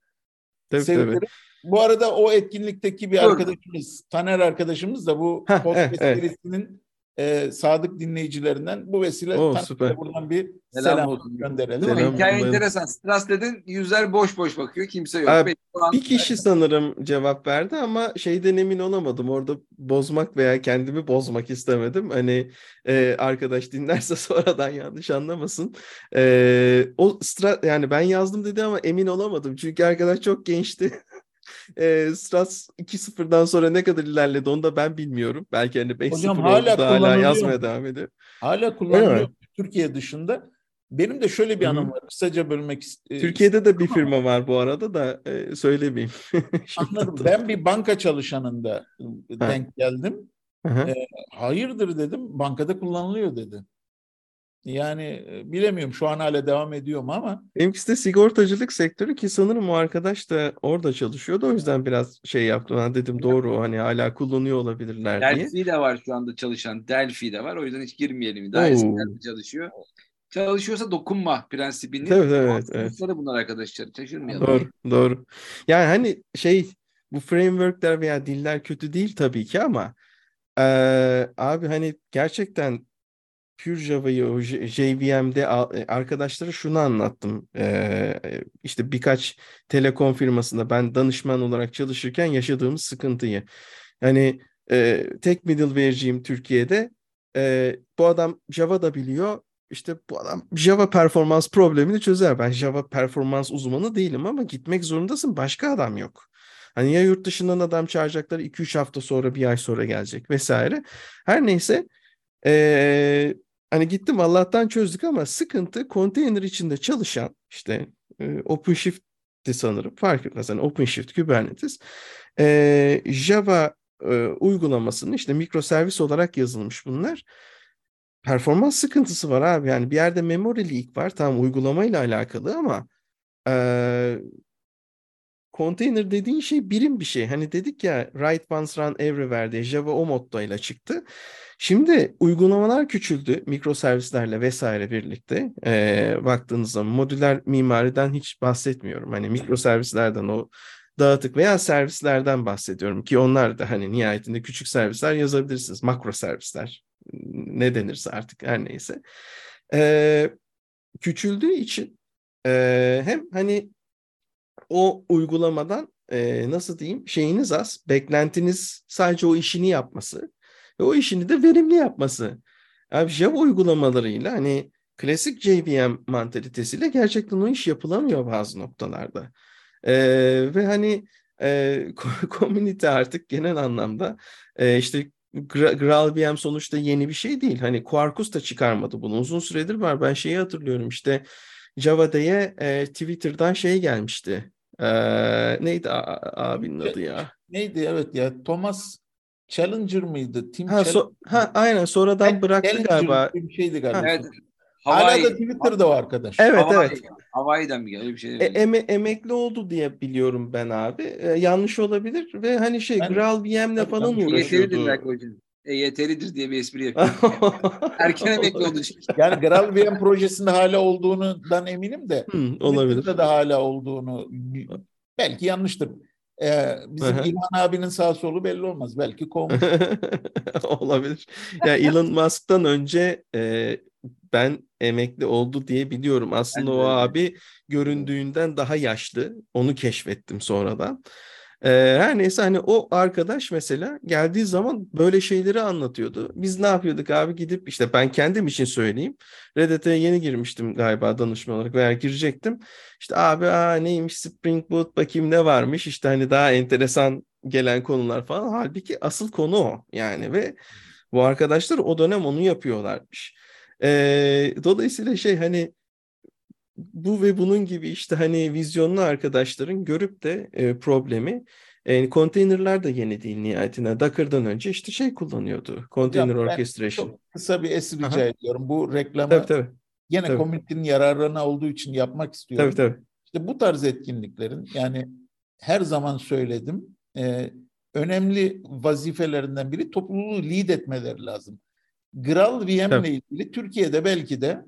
tabii, sevinirim. Tabii. Bu arada o etkinlikteki bir Dur. arkadaşımız, Taner arkadaşımız da bu ha, podcast evet. serisinin e, sadık dinleyicilerinden. Bu vesile Oo, Taner'e buradan bir selam, selam olsun gönderelim. Selam hikaye olun. Enteresan. Stras dedin, yüzler boş boş bakıyor. Kimse yok. Abi, bir kişi sanırım cevap verdi ama şeyden emin olamadım. Orada bozmak veya kendimi bozmak istemedim. Hani e, arkadaş dinlerse sonradan yanlış anlamasın. E, o Stras, yani ben yazdım dedi ama emin olamadım. Çünkü arkadaş çok gençti. E, Stras iki nokta sıfırdan sonra ne kadar ilerledi onu da ben bilmiyorum. Belki hani beş nokta sıfır hocam, hala, hala yazmaya devam ediyor. Hala kullanılıyor evet. Türkiye dışında. Benim de şöyle bir Hı-hı. anım var. Kısaca bölmek istiyorum. Türkiye'de de bir firma var bu arada da e, söylemeyeyim. Anladım. Ben bir banka çalışanında ha. denk geldim. E, hayırdır dedim. Bankada kullanılıyor dedi. Yani bilemiyorum şu an hala devam ediyor mu ama. Benimkisi de sigortacılık sektörü ki sanırım o arkadaş da orada çalışıyordu. O yüzden biraz şey yaptım. Ha dedim doğru hani hala kullanıyor olabilirler diye. Delphi de var şu anda çalışan. Delphi de var. O yüzden hiç girmeyelim. Daha eskiden çalışıyor. Çalışıyorsa dokunma prensibini. Tabii evet. evet. Bunlar arkadaşlar. Şaşırmayalım. Doğru doğru. Yani hani şey bu frameworkler veya diller kötü değil tabii ki ama e, abi hani gerçekten Pure Java'yı J V M'de arkadaşlara şunu anlattım. Ee, işte birkaç telekom firmasında ben danışman olarak çalışırken yaşadığımız sıkıntıyı. Yani e, tek middleware'ciyim Türkiye'de. E, bu adam Java da biliyor. İşte bu adam Java performans problemini çözer. Ben Java performans uzmanı değilim ama gitmek zorundasın. Başka adam yok. Hani ya yurt dışından adam çağıracaklar iki üç hafta sonra bir ay sonra gelecek vesaire. Her neyse Ee, hani gittim Allah'tan çözdük ama sıkıntı konteyner içinde çalışan işte e, OpenShift'ti sanırım fark etmez yani OpenShift, Kubernetes e, Java e, uygulamasının işte mikroservis olarak yazılmış bunlar. Performans sıkıntısı var abi yani bir yerde memory leak var tam uygulamayla alakalı ama e, konteyner dediğin şey birim bir şey. Hani dedik ya write once run everywhere diye Java o moddayla çıktı. Şimdi uygulamalar küçüldü mikroservislerle vesaire birlikte. Ee, baktığınız zaman modüler mimariden hiç bahsetmiyorum. Hani mikroservislerden o dağıtık veya servislerden bahsediyorum ki onlar da hani nihayetinde küçük servisler yazabilirsiniz. Makro servisler ne denirse artık her neyse. Ee, küçüldüğü için e, hem hani o uygulamadan e, nasıl diyeyim şeyiniz az, beklentiniz sadece o işini yapması ve o işini de verimli yapması. Abi Java uygulamalarıyla hani klasik J V M mantalitesiyle gerçekten o iş yapılamıyor bazı noktalarda. E, ve hani e, community artık genel anlamda e, işte GraalVM sonuçta yeni bir şey değil. Hani Quarkus da çıkarmadı bunu uzun süredir var. Ben şeyi hatırlıyorum işte Java diye e, Twitter'dan şey gelmişti. E, neydi a- abinin adı ya? Neydi evet ya Thomas Challenger mıydı? Team ha, so, ha aynen sonradan ben bıraktı Challenger galiba. Bir şeydi galiba. Evet. Hala da Twitter'da o arkadaş. Evet Hawaii, evet. Hawaii'den mi geldi bir şey? E, eme, emekli oldu diye biliyorum ben abi. E, yanlış olabilir ve hani şey GraalVM'le falan uğraşıyordu. E, yeteridir diye bir espri yapıyorum. Erken emekli olduğu için. Yani GraalVM projesinde hala olduğundan eminim de. Hı, olabilir. Twitter'da da hala olduğunu belki yanlıştır. Ee, bizim Aha. İlhan abinin sağ solu belli olmaz. Belki komik. Olabilir. Yani Elon Musk'tan önce e, ben emekli oldu diye biliyorum. Aslında ben o de. Abi göründüğünden daha yaşlı. Onu keşfettim sonradan. E, her neyse hani o arkadaş mesela geldiği zaman böyle şeyleri anlatıyordu. Biz ne yapıyorduk abi gidip işte ben kendim için söyleyeyim. Red Hat'e yeni girmiştim galiba danışma olarak veya girecektim. İşte abi aa, neymiş Spring Boot bakayım ne varmış işte hani daha enteresan gelen konular falan. Halbuki asıl konu o yani ve bu arkadaşlar o dönem onu yapıyorlarmış. E, dolayısıyla şey hani bu ve bunun gibi işte hani vizyonlu arkadaşların görüp de e, problemi e, konteynerler de yeni değil nihayetine. Docker'dan önce işte şey kullanıyordu. Container ya, Orchestration. Çok kısa bir es rica ediyorum. Bu reklamı tabii, tabii. Yine tabii. Community'nin yararına olduğu için yapmak istiyorum. Tabii, tabii. İşte bu tarz etkinliklerin yani her zaman söyledim e, önemli vazifelerinden biri topluluğu lead etmeleri lazım. GraalVM ile ilgili Türkiye'de belki de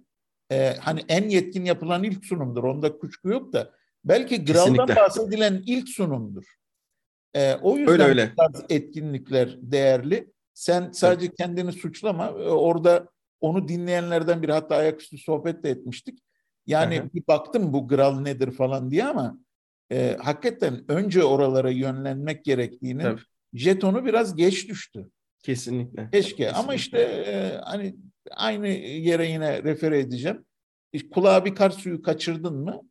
Ee, hani en yetkin yapılan ilk sunumdur. Onda kuşku yok da. Belki Graal'dan bahsedilen ilk sunumdur. Ee, o yüzden öyle, öyle. Tarz etkinlikler değerli. Sen sadece evet. kendini suçlama. Ee, orada onu dinleyenlerden biri hatta ayaküstü sohbet de etmiştik. Yani Hı-hı. bir baktım bu Graal nedir falan diye ama e, hakikaten önce oralara yönlenmek gerektiğini Tabii. jetonu biraz geç düştü. Kesinlikle. Keşke Kesinlikle. Ama işte e, hani aynı yere yine refere edeceğim. Kulağa bir kar suyu kaçırdın mı?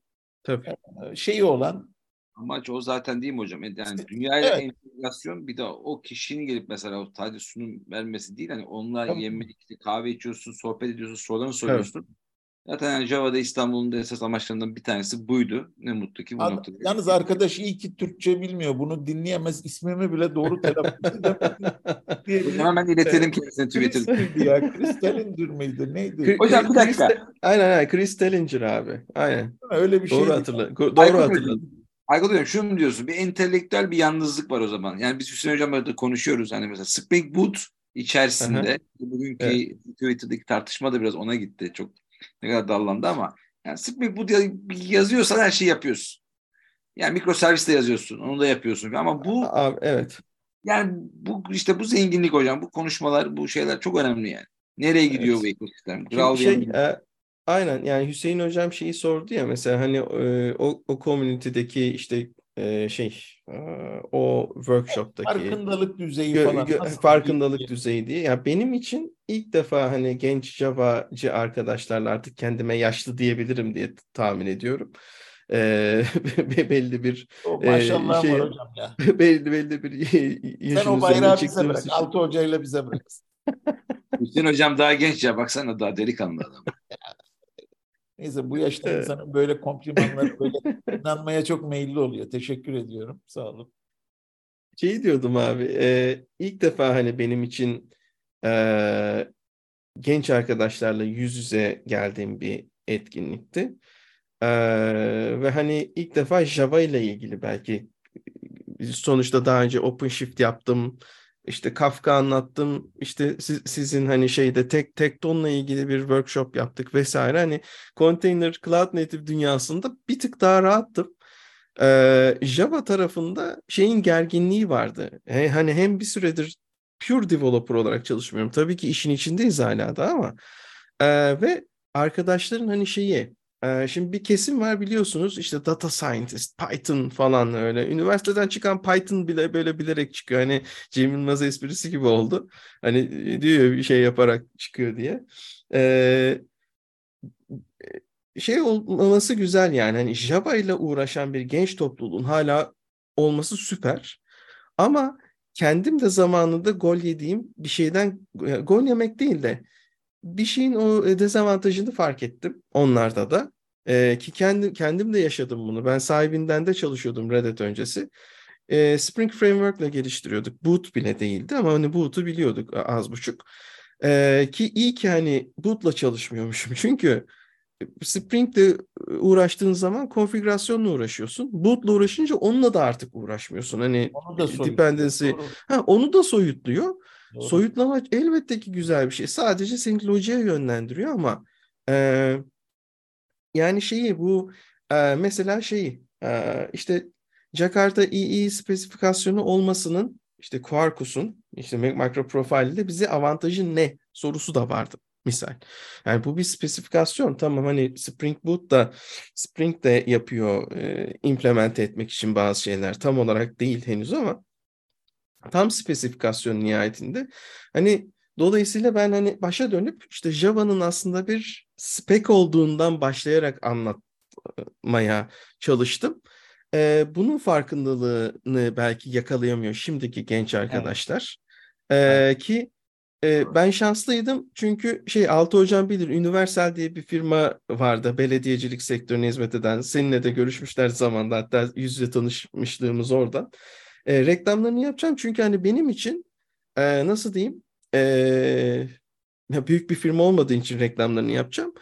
Tabii. Şeyi olan. Amaç o zaten değil mi hocam? Yani dünyaya evet. entegrasyon bir de o kişinin gelip mesela o sadece sunum vermesi değil. Hani onlar Tabii. yemek, kahve içiyorsun, sohbet ediyorsun, sorularını soruyorsun. Evet. Zaten yani Java'da İstanbul'un da esas amaçlarından bir tanesi buydu. Ne mutlu ki bu Ad, noktada. Yalnız arkadaş iyi ki Türkçe bilmiyor. Bunu dinleyemez. İsmimi bile doğru telaffuz edemez. Hemen iletelim kendisine Twitter'da. Kristallinger mıydı? Neydi? Hocam bir dakika. Aynen aynen. Kristallinger abi. Aynen. Öyle bir şey. Doğru hatırladım. Doğru hatırladım. Aykut hocam şunu mu diyorsun? Bir entelektüel bir yalnızlık var o zaman. Yani biz Hüseyin hocamla da konuşuyoruz. Hani mesela Spring Boot içerisinde. Aha. Bugünkü evet. Twitter'daki tartışma da biraz ona gitti. Çok ne kadar dallandı ama yani Spring Boot yazıyorsan her şeyi yapıyorsun. Yani mikroservis de yazıyorsun. Onu da yapıyorsun. Ama bu Abi, evet. Yani bu işte bu zenginlik hocam. Bu konuşmalar, bu şeyler çok önemli yani. Nereye gidiyor evet. bu ekosistem? Kral şey, e, aynen yani Hüseyin hocam şeyi sordu ya mesela hani e, o o community'deki işte e, şey e, o workshop'taki farkındalık düzeyi gö, falan gö, farkındalık gibi? Düzeyi diye. Ya yani benim için İlk defa hani genç Java'cı arkadaşlarla artık kendime yaşlı diyebilirim diye tahmin ediyorum. Ee, belli bir o maşallah e, şey, var hocam ya. Belli belli bir yaşımızdan Sen o bayrağı bize bırak. Için. Altı hocayla bize bırak. Hüseyin hocam daha genç ya. Baksana daha delikanlı adam. Neyse bu yaşta evet. insanın böyle komplimanlar böyle inanmaya çok meyilli oluyor. Teşekkür ediyorum. Sağ olun. Şey diyordum abi. E, ilk defa hani benim için Ee, genç arkadaşlarla yüz yüze geldiğim bir etkinlikti. Ee, ve hani ilk defa Java ile ilgili belki sonuçta daha önce OpenShift yaptım. İşte Kafka anlattım. İşte siz, sizin hani şeyde tek Tekton'la ilgili bir workshop yaptık vesaire. Hani Container Cloud Native dünyasında bir tık daha rahattım. Ee, Java tarafında şeyin gerginliği vardı. Hani hem bir süredir pure developer olarak çalışmıyorum. Tabii ki işin içindeyiz hala da ama ee, ve arkadaşların hani şeyi e, şimdi bir kesim var biliyorsunuz işte data scientist, Python falan öyle. Üniversiteden çıkan Python bile böyle bilerek çıkıyor. Hani Cem Yılmaz esprisi gibi oldu. Hani diyor bir şey yaparak çıkıyor diye. Ee, şey olması güzel yani. Hani Java ile uğraşan bir genç topluluğun hala olması süper. Ama kendim de zamanında gol yediğim bir şeyden, gol yemek değil de bir şeyin o dezavantajını fark ettim onlarda da. Ee, ki kendim, kendim de yaşadım bunu. Ben sahibinden de çalışıyordum Red Hat öncesi. e, Spring Framework ile geliştiriyorduk. Boot bile değildi ama hani boot'u biliyorduk az buçuk. E, ki iyi ki hani boot'la çalışmıyormuşum. Çünkü Spring'le uğraştığın zaman konfigürasyonla uğraşıyorsun. Boot'la uğraşınca onunla da artık uğraşmıyorsun. Hani onu da dependency, ha, onu da soyutluyor. Doğru. Soyutlama elbette ki güzel bir şey. Sadece seni logiye yönlendiriyor ama e, yani şeyi bu e, mesela şeyi e, işte Jakarta E E spesifikasyonu olmasının işte Quarkus'un işte MicroProfile'de bize avantajı ne sorusu da vardı. Misal. Yani bu bir spesifikasyon. Tamam hani Spring Boot da Spring de yapıyor e, implement etmek için bazı şeyler. Tam olarak değil henüz ama tam spesifikasyon nihayetinde. Hani dolayısıyla ben hani başa dönüp işte Java'nın aslında bir spec olduğundan başlayarak anlatmaya çalıştım. E, bunun farkındalığını belki yakalayamıyor şimdiki genç arkadaşlar. Evet. E, ki ben şanslıydım çünkü şey Altuğ Hocam bilir, Universal diye bir firma vardı, belediyecilik sektörüne hizmet eden, seninle de görüşmüşler zamanında, hatta yüz yüze tanışmışlığımız oradan. E, reklamlarını yapacağım çünkü hani benim için e, nasıl diyeyim e, büyük bir firma olmadığı için reklamlarını yapacağım.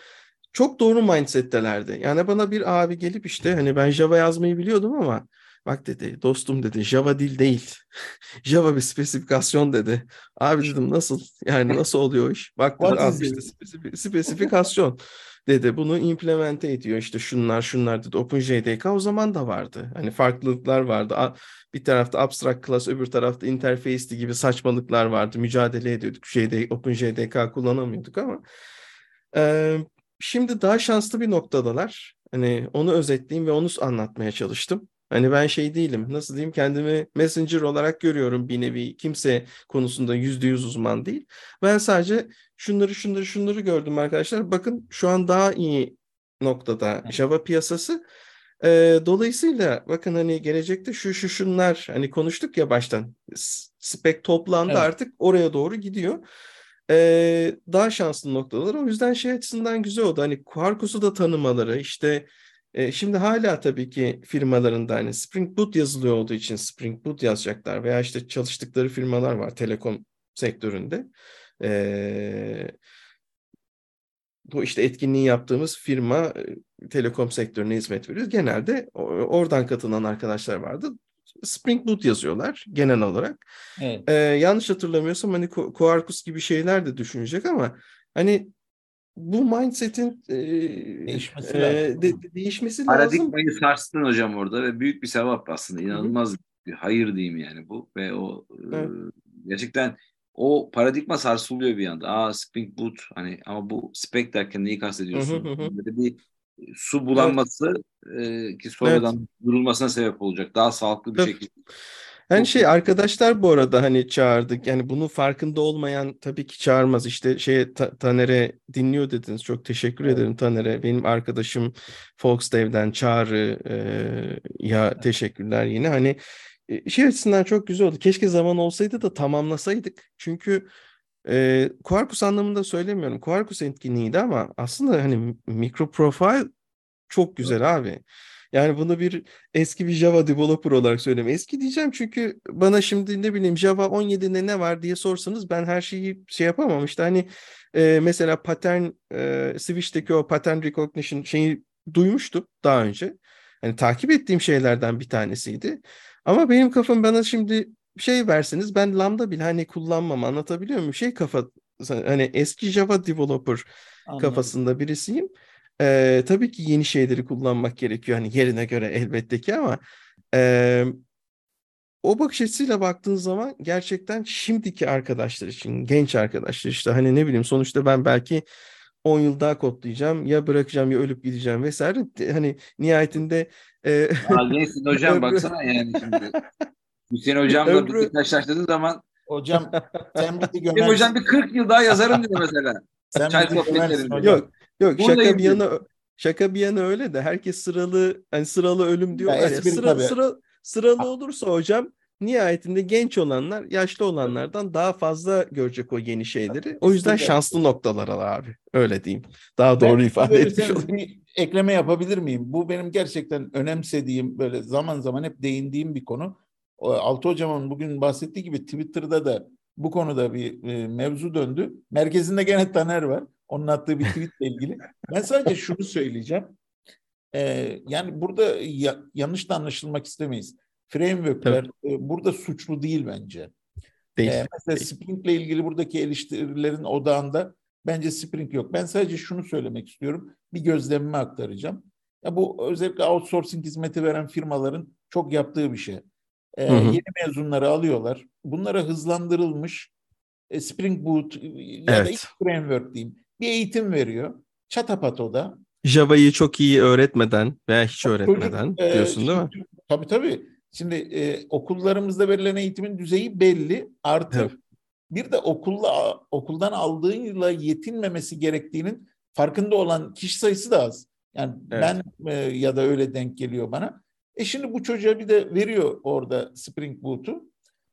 Çok doğru mindsettelerdi. Yani bana bir abi gelip işte hani ben Java yazmayı biliyordum ama bak dedi dostum dedi Java dil değil. Java bir spesifikasyon dedi. Abi dedim nasıl yani nasıl oluyor iş? Bak dedi işte spesif- spesifikasyon dedi. Bunu implemente ediyor işte şunlar şunlar dedi. OpenJDK o zaman da vardı. Hani farklılıklar vardı. Bir tarafta abstract class öbür tarafta interface'li gibi saçmalıklar vardı. Mücadele ediyorduk. Şeyde OpenJDK kullanamıyorduk ama ee, şimdi daha şanslı bir noktadalar. Hani onu özetleyeyim ve onu anlatmaya çalıştım. Hani ben şey değilim, nasıl diyeyim, kendimi messenger olarak görüyorum bir nevi. Kimse konusunda yüzde yüz uzman değil. Ben sadece şunları şunları şunları gördüm arkadaşlar. Bakın şu an daha iyi noktada Java piyasası. Ee, dolayısıyla bakın hani gelecekte şu şu şunlar hani konuştuk ya baştan. Spec toplandı evet. Artık oraya doğru gidiyor. Ee, daha şanslı noktalar. O yüzden şey açısından güzel oldu. Hani Quarkus'u da tanımaları işte... Şimdi hala tabii ki firmalarında hani Spring Boot yazılıyor olduğu için Spring Boot yazacaklar veya işte çalıştıkları firmalar var telekom sektöründe. Ee, bu işte etkinliği yaptığımız firma telekom sektörüne hizmet veriyor. Genelde oradan katılan arkadaşlar vardı. Spring Boot yazıyorlar genel olarak. Evet. Ee, yanlış hatırlamıyorsam hani Quarkus gibi şeyler de düşünecek ama hani... Bu mindset'in e, değişmesi, e, lazım. De, değişmesi lazım. Paradigmayı sarstın hocam orada ve büyük bir sevap aslında. İnanılmaz Hı-hı. bir hayır diyeyim yani bu. Ve o e, gerçekten o paradigma sarsılıyor bir anda. Aa Spring Boot hani ama bu spec derken neyi kastediyorsun? Böyle bir su bulanması evet. e, ki sonradan evet. durulmasına sebep olacak. Daha sağlıklı bir Hı-hı. şekilde. Yani şey arkadaşlar bu arada hani çağırdık. Yani bunun farkında olmayan tabii ki çağırmaz. İşte şeye ta- Taner'e dinliyor dediniz. Çok teşekkür evet. ederim Taner'e. Benim arkadaşım Foxdev'den Çağrı e, ya evet. teşekkürler yine. Hani şey açısından çok güzel oldu. Keşke zaman olsaydı da tamamlasaydık. Çünkü e, Quarkus anlamında söylemiyorum. Quarkus etkinliğiydi ama aslında hani MicroProfile çok güzel evet. abi. Yani bunu bir eski bir Java developer olarak söyleyeyim. Eski diyeceğim çünkü bana şimdi ne bileyim Java on yedide ne var diye sorsanız ben her şeyi şey yapamam. İşte hani e, mesela pattern e, switch'teki o pattern recognition şeyi duymuştum daha önce. Hani takip ettiğim şeylerden bir tanesiydi. Ama benim kafam bana şimdi şey verseniz ben lambda bile hani kullanmam, anlatabiliyor muyum? Şey kafa hani eski Java developer Anladım. Kafasında birisiyim. Ee, tabii ki yeni şeyleri kullanmak gerekiyor. Hani yerine göre elbette ki ama e, o bakış açısıyla baktığın zaman gerçekten şimdiki arkadaşlar için, genç arkadaşlar işte hani ne bileyim sonuçta ben belki on yıl daha kodlayacağım. Ya bırakacağım ya ölüp gideceğim vesaire. Hani nihayetinde e... Hüseyin hocam baksana yani şimdi. Hüseyin hocamla bir karşılaştığı zaman hocam sen bir gömer. Hüseyin hocam bir kırk yıl daha yazarım diyor mesela. Sen Çay sohbetlerinde. Yok. Yok Bunu şaka bir yana şaka bir yana öyle de herkes sıralı yani sıralı ölüm diyorlar ya, ya. Sıra, sıra, sıralı olursa hocam nihayetinde genç olanlar yaşlı olanlardan daha fazla görecek o yeni şeyleri. O yüzden şanslı noktalar abi. Öyle diyeyim. Daha doğru ben ifade etmiş olayım. Bir ekleme yapabilir miyim? Bu benim gerçekten önemsediğim, böyle zaman zaman hep değindiğim bir konu. Altı Hocam'ın bugün bahsettiği gibi Twitter'da da bu konuda bir e, mevzu döndü. Merkezinde gene Taner var. Onun attığı bir tweetle ilgili. Ben sadece şunu söyleyeceğim. Ee, yani burada ya, yanlış da anlaşılmak istemeyiz. Framework'ler e, burada suçlu değil bence. Değil, ee, mesela değil. Spring'le ilgili buradaki eleştirilerin odağında bence Spring yok. Ben sadece şunu söylemek istiyorum. Bir gözlemimi aktaracağım. Ya bu özellikle outsourcing hizmeti veren firmaların çok yaptığı bir şey. Ee, hı hı. Yeni mezunları alıyorlar. Bunlara hızlandırılmış e, Spring Boot ya evet. da ilk framework diyeyim. Bir eğitim veriyor. Çatapat o da. Java'yı çok iyi öğretmeden veya hiç öğretmeden çocuk, diyorsun e, değil mi? Tabii tabii. Şimdi e, okullarımızda verilen eğitimin düzeyi belli. Artı evet. bir de okulla okuldan aldığıyla yetinmemesi gerektiğinin farkında olan kişi sayısı da az. Yani evet. ben e, ya da öyle denk geliyor bana. E şimdi bu çocuğa bir de veriyor orada Spring Boot'u.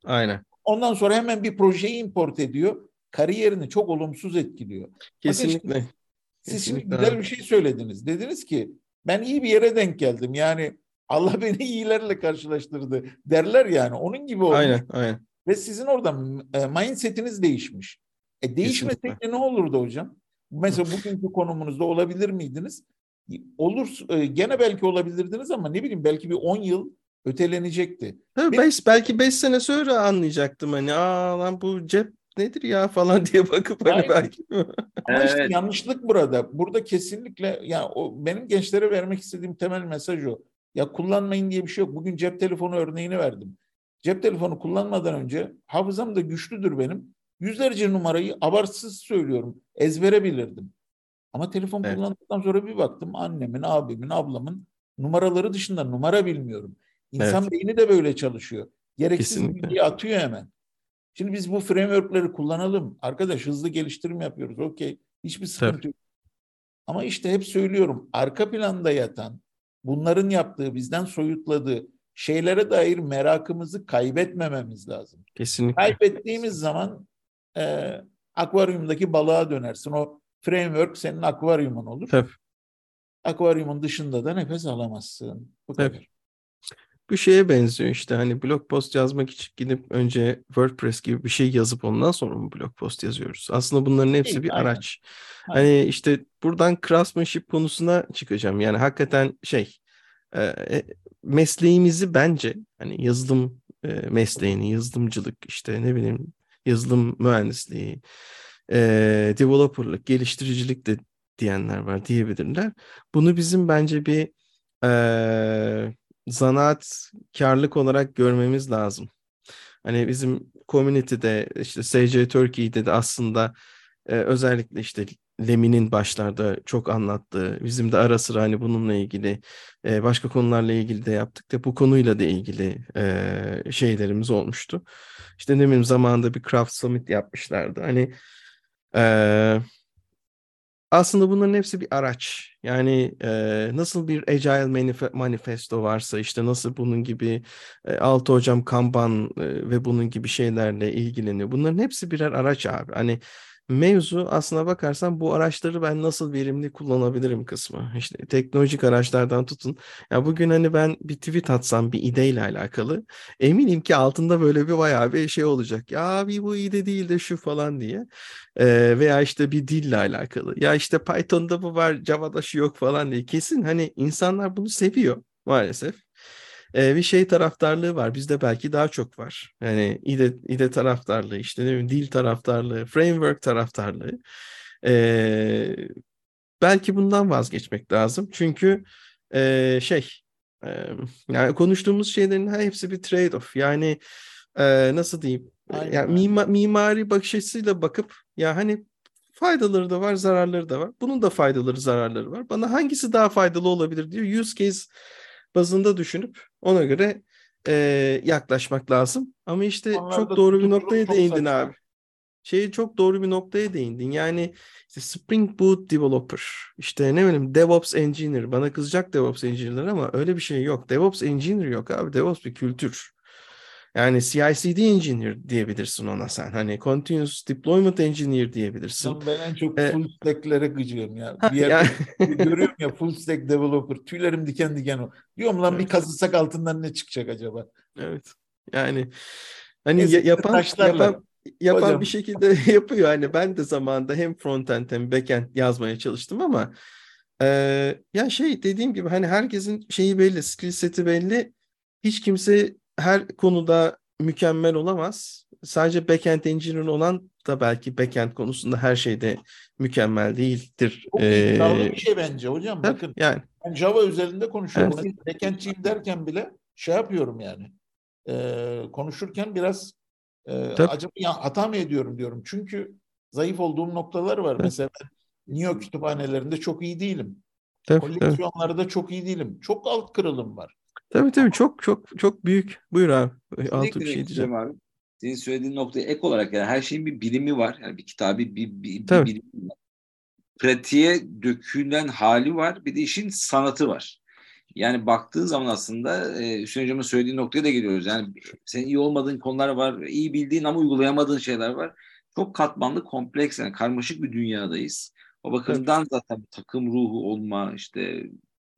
Aynen. Ondan sonra hemen bir projeyi import ediyor. Kariyerini çok olumsuz etkiliyor. Kesinlikle. Bakın, siz Kesinlikle. şimdi güzel bir şey söylediniz. Dediniz ki ben iyi bir yere denk geldim. Yani Allah beni iyilerle karşılaştırdı derler yani. Onun gibi olmuş. Aynen, aynen. Ve sizin orada mindsetiniz değişmiş. E değişmeseydi ne olurdu hocam? Mesela bugünkü konumunuzda olabilir miydiniz? Olur, gene belki olabilirdiniz ama ne bileyim belki bir on yıl ötelenecekti. Ha, benim... beş, belki beş sene sonra anlayacaktım hani aa lan bu cep nedir ya falan diye bakıp hani belki. Ama işte yanlışlık burada. Burada kesinlikle yani o, benim gençlere vermek istediğim temel mesaj o. Ya kullanmayın diye bir şey yok. Bugün cep telefonu örneğini verdim. Cep telefonu kullanmadan önce hafızam da güçlüdür benim. Yüzlerce numarayı abartsız söylüyorum. Ezbere bilirdim. Ama telefon evet. kullandıktan sonra bir baktım annemin, abimin, ablamın numaraları dışında numara bilmiyorum. İnsan evet. beyni de böyle çalışıyor. Gereksiz bilgiyi atıyor hemen. Şimdi biz bu framework'leri kullanalım. Arkadaş hızlı geliştirim yapıyoruz. Okey. Hiçbir sıkıntı Tabii. yok. Ama işte hep söylüyorum. Arka planda yatan, bunların yaptığı, bizden soyutladığı şeylere dair merakımızı kaybetmememiz lazım. Kesinlikle. Kaybettiğimiz zaman e, akvaryumdaki balığa dönersin. O framework senin akvaryumun olur. Tabii. Akvaryumun dışında da nefes alamazsın. Bu Tabii. kadar. Bu şeye benziyor işte hani blog post yazmak için gidip önce WordPress gibi bir şey yazıp ondan sonra mı blog post yazıyoruz? Aslında bunların hepsi bir Aynen. araç. Aynen. Hani işte buradan craftsmanship konusuna çıkacağım. Yani hakikaten şey mesleğimizi bence hani yazılım mesleğini, yazılımcılık işte ne bileyim yazılım mühendisliği, developerlık, geliştiricilik de diyenler var diyebilirler. Bunu bizim bence bir zanaatkarlık olarak görmemiz lazım. Hani bizim community'de işte S C Turkey'de de aslında e, özellikle işte Lemi'nin başlarda çok anlattığı, bizim de ara sıra hani bununla ilgili e, başka konularla ilgili de yaptık da bu konuyla da ilgili e, şeylerimiz olmuştu. İşte ne bileyim zamanında bir Craft Summit yapmışlardı. Hani e, aslında bunların hepsi bir araç. Yani e, nasıl bir Agile manif- manifesto varsa işte nasıl bunun gibi e, Altı Hocam Kanban e, ve bunun gibi şeylerle ilgileniyor. Bunların hepsi birer araç abi. Hani mevzu aslına bakarsan bu araçları ben nasıl verimli kullanabilirim kısmı. İşte teknolojik araçlardan tutun. Ya bugün hani ben bir tweet atsam bir ideyle alakalı eminim ki altında böyle bir bayağı bir şey olacak. Ya abi bu ide değil de şu falan diye. Ee, veya işte bir dille alakalı. Ya işte Python'da bu var, Java'da şu yok falan diye. Kesin hani insanlar bunu seviyor maalesef. Ee, bir şey taraftarlığı var. Bizde belki daha çok var. Yani İde, İde taraftarlığı, işte ne bileyim, dil taraftarlığı, framework taraftarlığı. Ee, belki bundan vazgeçmek lazım. Çünkü e, şey, e, yani konuştuğumuz şeylerin hepsi bir trade-off. Yani e, nasıl diyeyim? Yani mima, mimari bakış açısıyla bakıp ya hani faydaları da var, zararları da var. Bunun da faydaları, zararları var. Bana hangisi daha faydalı olabilir diyor. Use case bazında düşünüp ona göre e, yaklaşmak lazım. Ama işte Onlar çok doğru bir noktaya değindin abi. Şeyi çok doğru bir noktaya değindin. Yani işte Spring Boot Developer, işte ne bileyim DevOps Engineer. Bana kızacak DevOps Engineer'ler ama öyle bir şey yok. DevOps Engineer yok abi. DevOps bir kültür. Yani C I C D Engineer diyebilirsin ona sen. Hani Continuous Deployment Engineer diyebilirsin. Ben en çok ee, full stack'lere gıcığım ya. Bir yer yani... görüyorum ya full stack developer. Tüylerim diken diken o. Diyorum lan evet. bir kazısak altından ne çıkacak acaba? Evet. Yani hani Ezik yapan yapan, yapan Hocam. bir şekilde yapıyor. Yani ben de zamanında hem frontend hem backend yazmaya çalıştım ama e, ya şey dediğim gibi hani herkesin şeyi belli, skill seti belli. Hiç kimse her konuda mükemmel olamaz. Sadece backend engineer olan da belki backend konusunda her şeyde mükemmel değildir. Çok ee, iddialı bir şey bence hocam. Tabii, bakın yani. Ben Java üzerinde konuşuyorum. Evet. Backendçiyim derken bile şey yapıyorum yani. E, konuşurken biraz e, acaba ya, hata mı ediyorum diyorum. Çünkü zayıf olduğum noktalar var. Evet. Mesela New York kütüphanelerinde çok iyi değilim. Tabii, koleksiyonlarda tabii. çok iyi değilim. Çok alt kırılım var. Tabii tabii çok çok çok büyük. Buyur abi. Altı bir şey diyeceğim abi. Senin söylediğin noktaya ek olarak yani her şeyin bir bilimi var. Yani bir kitabı bir, bir, bir bilimi var. Pratiğe dökülen hali var. Bir de işin sanatı var. Yani baktığın zaman aslında e, Hüseyin Hocam'ın söylediği noktaya da geliyoruz. Yani senin iyi olmadığın konular var. İyi bildiğin ama uygulayamadığın şeyler var. Çok katmanlı, kompleks, yani karmaşık bir dünyadayız. O bakımdan evet. zaten takım ruhu olma, işte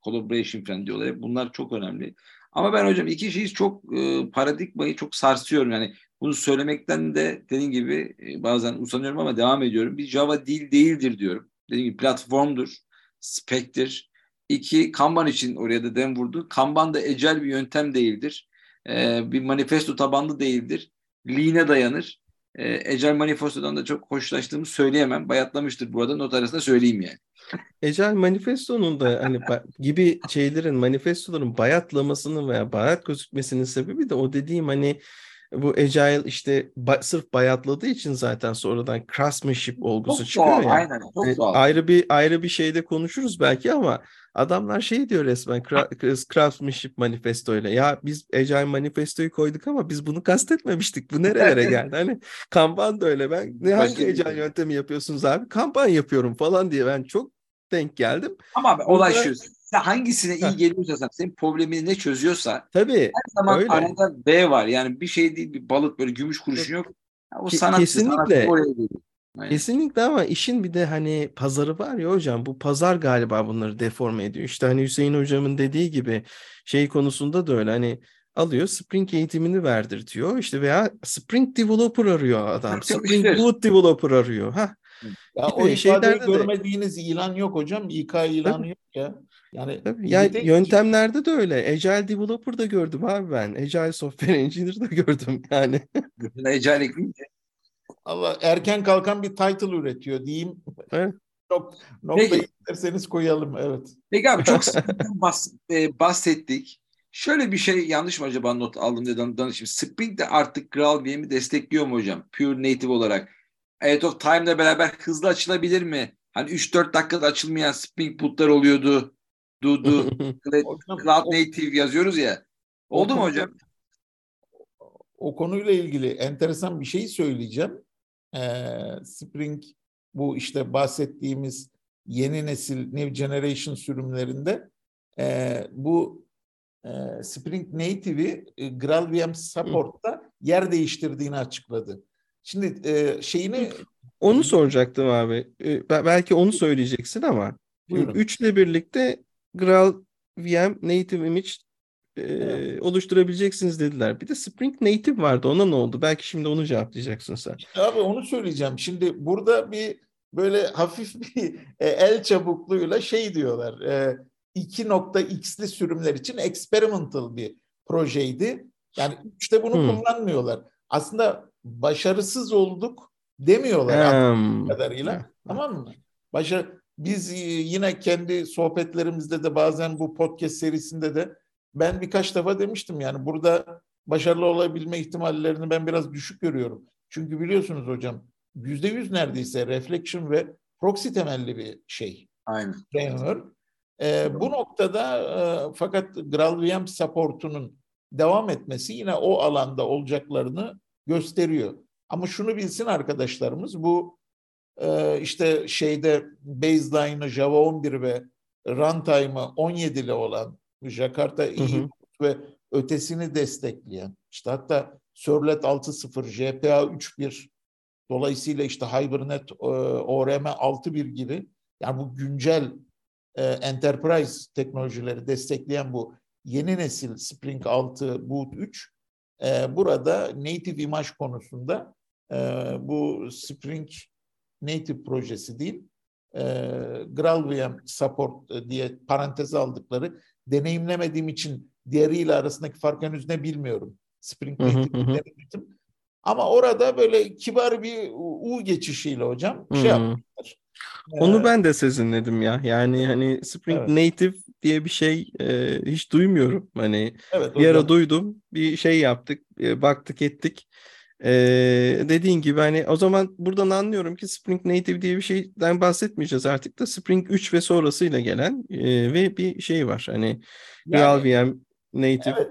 collaboration falan diyorlar. Bunlar çok önemli. Ama ben hocam iki şeyi çok e, paradigmayı çok sarsıyorum. Yani bunu söylemekten de dediğim gibi e, bazen usanıyorum ama devam ediyorum. Bir Java dil değildir diyorum. Dediğim gibi platformdur, spektir. İki, Kanban için oraya da dem vurdu. Kanban da ecel bir yöntem değildir. E, bir manifesto tabanlı değildir. Lean'e dayanır. E, ecel manifestodan da çok hoşlaştığımı söyleyemem. Bayatlamıştır burada. Not arasında söyleyeyim yani. Ecel manifestonun da hani gibi şeylerin, manifestoların bayatlamasının veya bayat gözükmesinin sebebi de o dediğim hani bu agile işte ba- sırf bayatladığı için zaten sonradan craftsmanship olgusu çok çıkıyor doğal, ya. Aynen, çok e, ayrı bir ayrı bir şeyde konuşuruz belki ama adamlar şey diyor resmen craftsmanship manifestoyla. Ya biz agile manifestoyu koyduk ama biz bunu kastetmemiştik. Bu nerelere geldi? Hani Kanban da öyle. Ben ne hangi agile yöntemi yapıyorsunuz abi? Kanban yapıyorum falan diye ben çok denk geldim. Ama abi, olay şu. Sen hangisine iyi geliyorsa sen, senin problemini ne çözüyorsa tabii, her zaman öyle. Arada B var. Yani bir şey değil, bir balık böyle gümüş kuruşun yok. Ya, o sanat, kesinlikle. Sanat oraya geliyor. Aynen. Kesinlikle ama işin bir de hani pazarı var ya hocam, bu pazar galiba bunları deforme ediyor. İşte hani Hüseyin hocamın dediği gibi şey konusunda da öyle hani alıyor Spring eğitimini verdirtiyor işte veya Spring Developer arıyor adam. Spring Boot Developer arıyor. Hah. Ya o ifadeyi görmediğiniz de. ilan yok hocam. İK ilanı Tabii. yok ya. Yani, yani de, yöntemlerde de öyle. Agile Developer da gördüm abi ben. Agile Software Engineer da gördüm yani. Agile ekleyince. Allah erken kalkan bir title üretiyor diyeyim. Evet. Çok noktayı isterseniz koyalım. Evet. Peki abi çok bahsettik. Şöyle bir şey yanlış mı acaba not aldım diye danışayım. Spring de artık GraalVM'i destekliyor mu hocam? Pure Native olarak. Out of Time'la beraber hızlı açılabilir mi? Hani üç dört dakikada açılmayan Spring Boot'lar oluyordu. Dudu, Cloud Native yazıyoruz ya. Oldu mu hocam? O konuyla ilgili enteresan bir şey söyleyeceğim. Ee, Spring bu işte bahsettiğimiz yeni nesil New Generation sürümlerinde e, bu e, Spring Native'i e, GraalVM Support'ta yer değiştirdiğini açıkladı. Şimdi e, şeyini... Onu soracaktım abi. E, belki onu söyleyeceksin ama üç ile birlikte GraalVM Native Image e, evet. oluşturabileceksiniz dediler. Bir de Spring Native vardı. Ona ne oldu? Belki şimdi onu cevaplayacaksın sen. İşte abi onu söyleyeceğim. Şimdi burada bir böyle hafif bir e, el çabukluğuyla şey diyorlar. E, iki nokta x'li sürümler için experimental bir projeydi. Yani işte bunu hmm. kullanmıyorlar. Aslında başarısız olduk demiyorlar hmm. kadarıyla. Hmm. Tamam mı? Başarı... Biz yine kendi sohbetlerimizde de bazen bu podcast serisinde de ben birkaç defa demiştim yani burada başarılı olabilme ihtimallerini ben biraz düşük görüyorum. Çünkü biliyorsunuz hocam yüzde yüz neredeyse reflection ve proxy temelli bir şey. Aynen. Framework. Ee, bu noktada e, fakat GraalVM supportunun devam etmesi yine o alanda olacaklarını gösteriyor. Ama şunu bilsin arkadaşlarımız bu işte şeyde baseline'ı Java on bir ve runtime'ı on yedi ile olan Jakarta E E ve ötesini destekleyen işte hatta Servlet altı nokta sıfır, J P A üç nokta bir dolayısıyla işte Hibernate O R M altı nokta bir gibi yani bu güncel e, enterprise teknolojileri destekleyen bu yeni nesil Spring altı, Boot üç e, burada native imaj konusunda e, bu Spring native projesi değil, e, GraalVM support diye paranteze aldıkları, deneyimlemediğim için diğeriyle arasındaki fark henüz ne bilmiyorum. Spring native denedim. Ama orada böyle kibar bir U geçişiyle hocam şey hmm. yapmışlar. Onu ee, ben de sezinledim ya. Yani hani Spring evet. Native diye bir şey e, hiç duymuyorum. Hani evet, bir ara duydum. Bir şey yaptık, e, baktık ettik. E, dediğin gibi hani o zaman buradan anlıyorum ki Spring Native diye bir şeyden bahsetmeyeceğiz artık da. Spring üç ve sonrasıyla gelen e, ve bir şey var. Hani GraalVM yani, Native. Evet.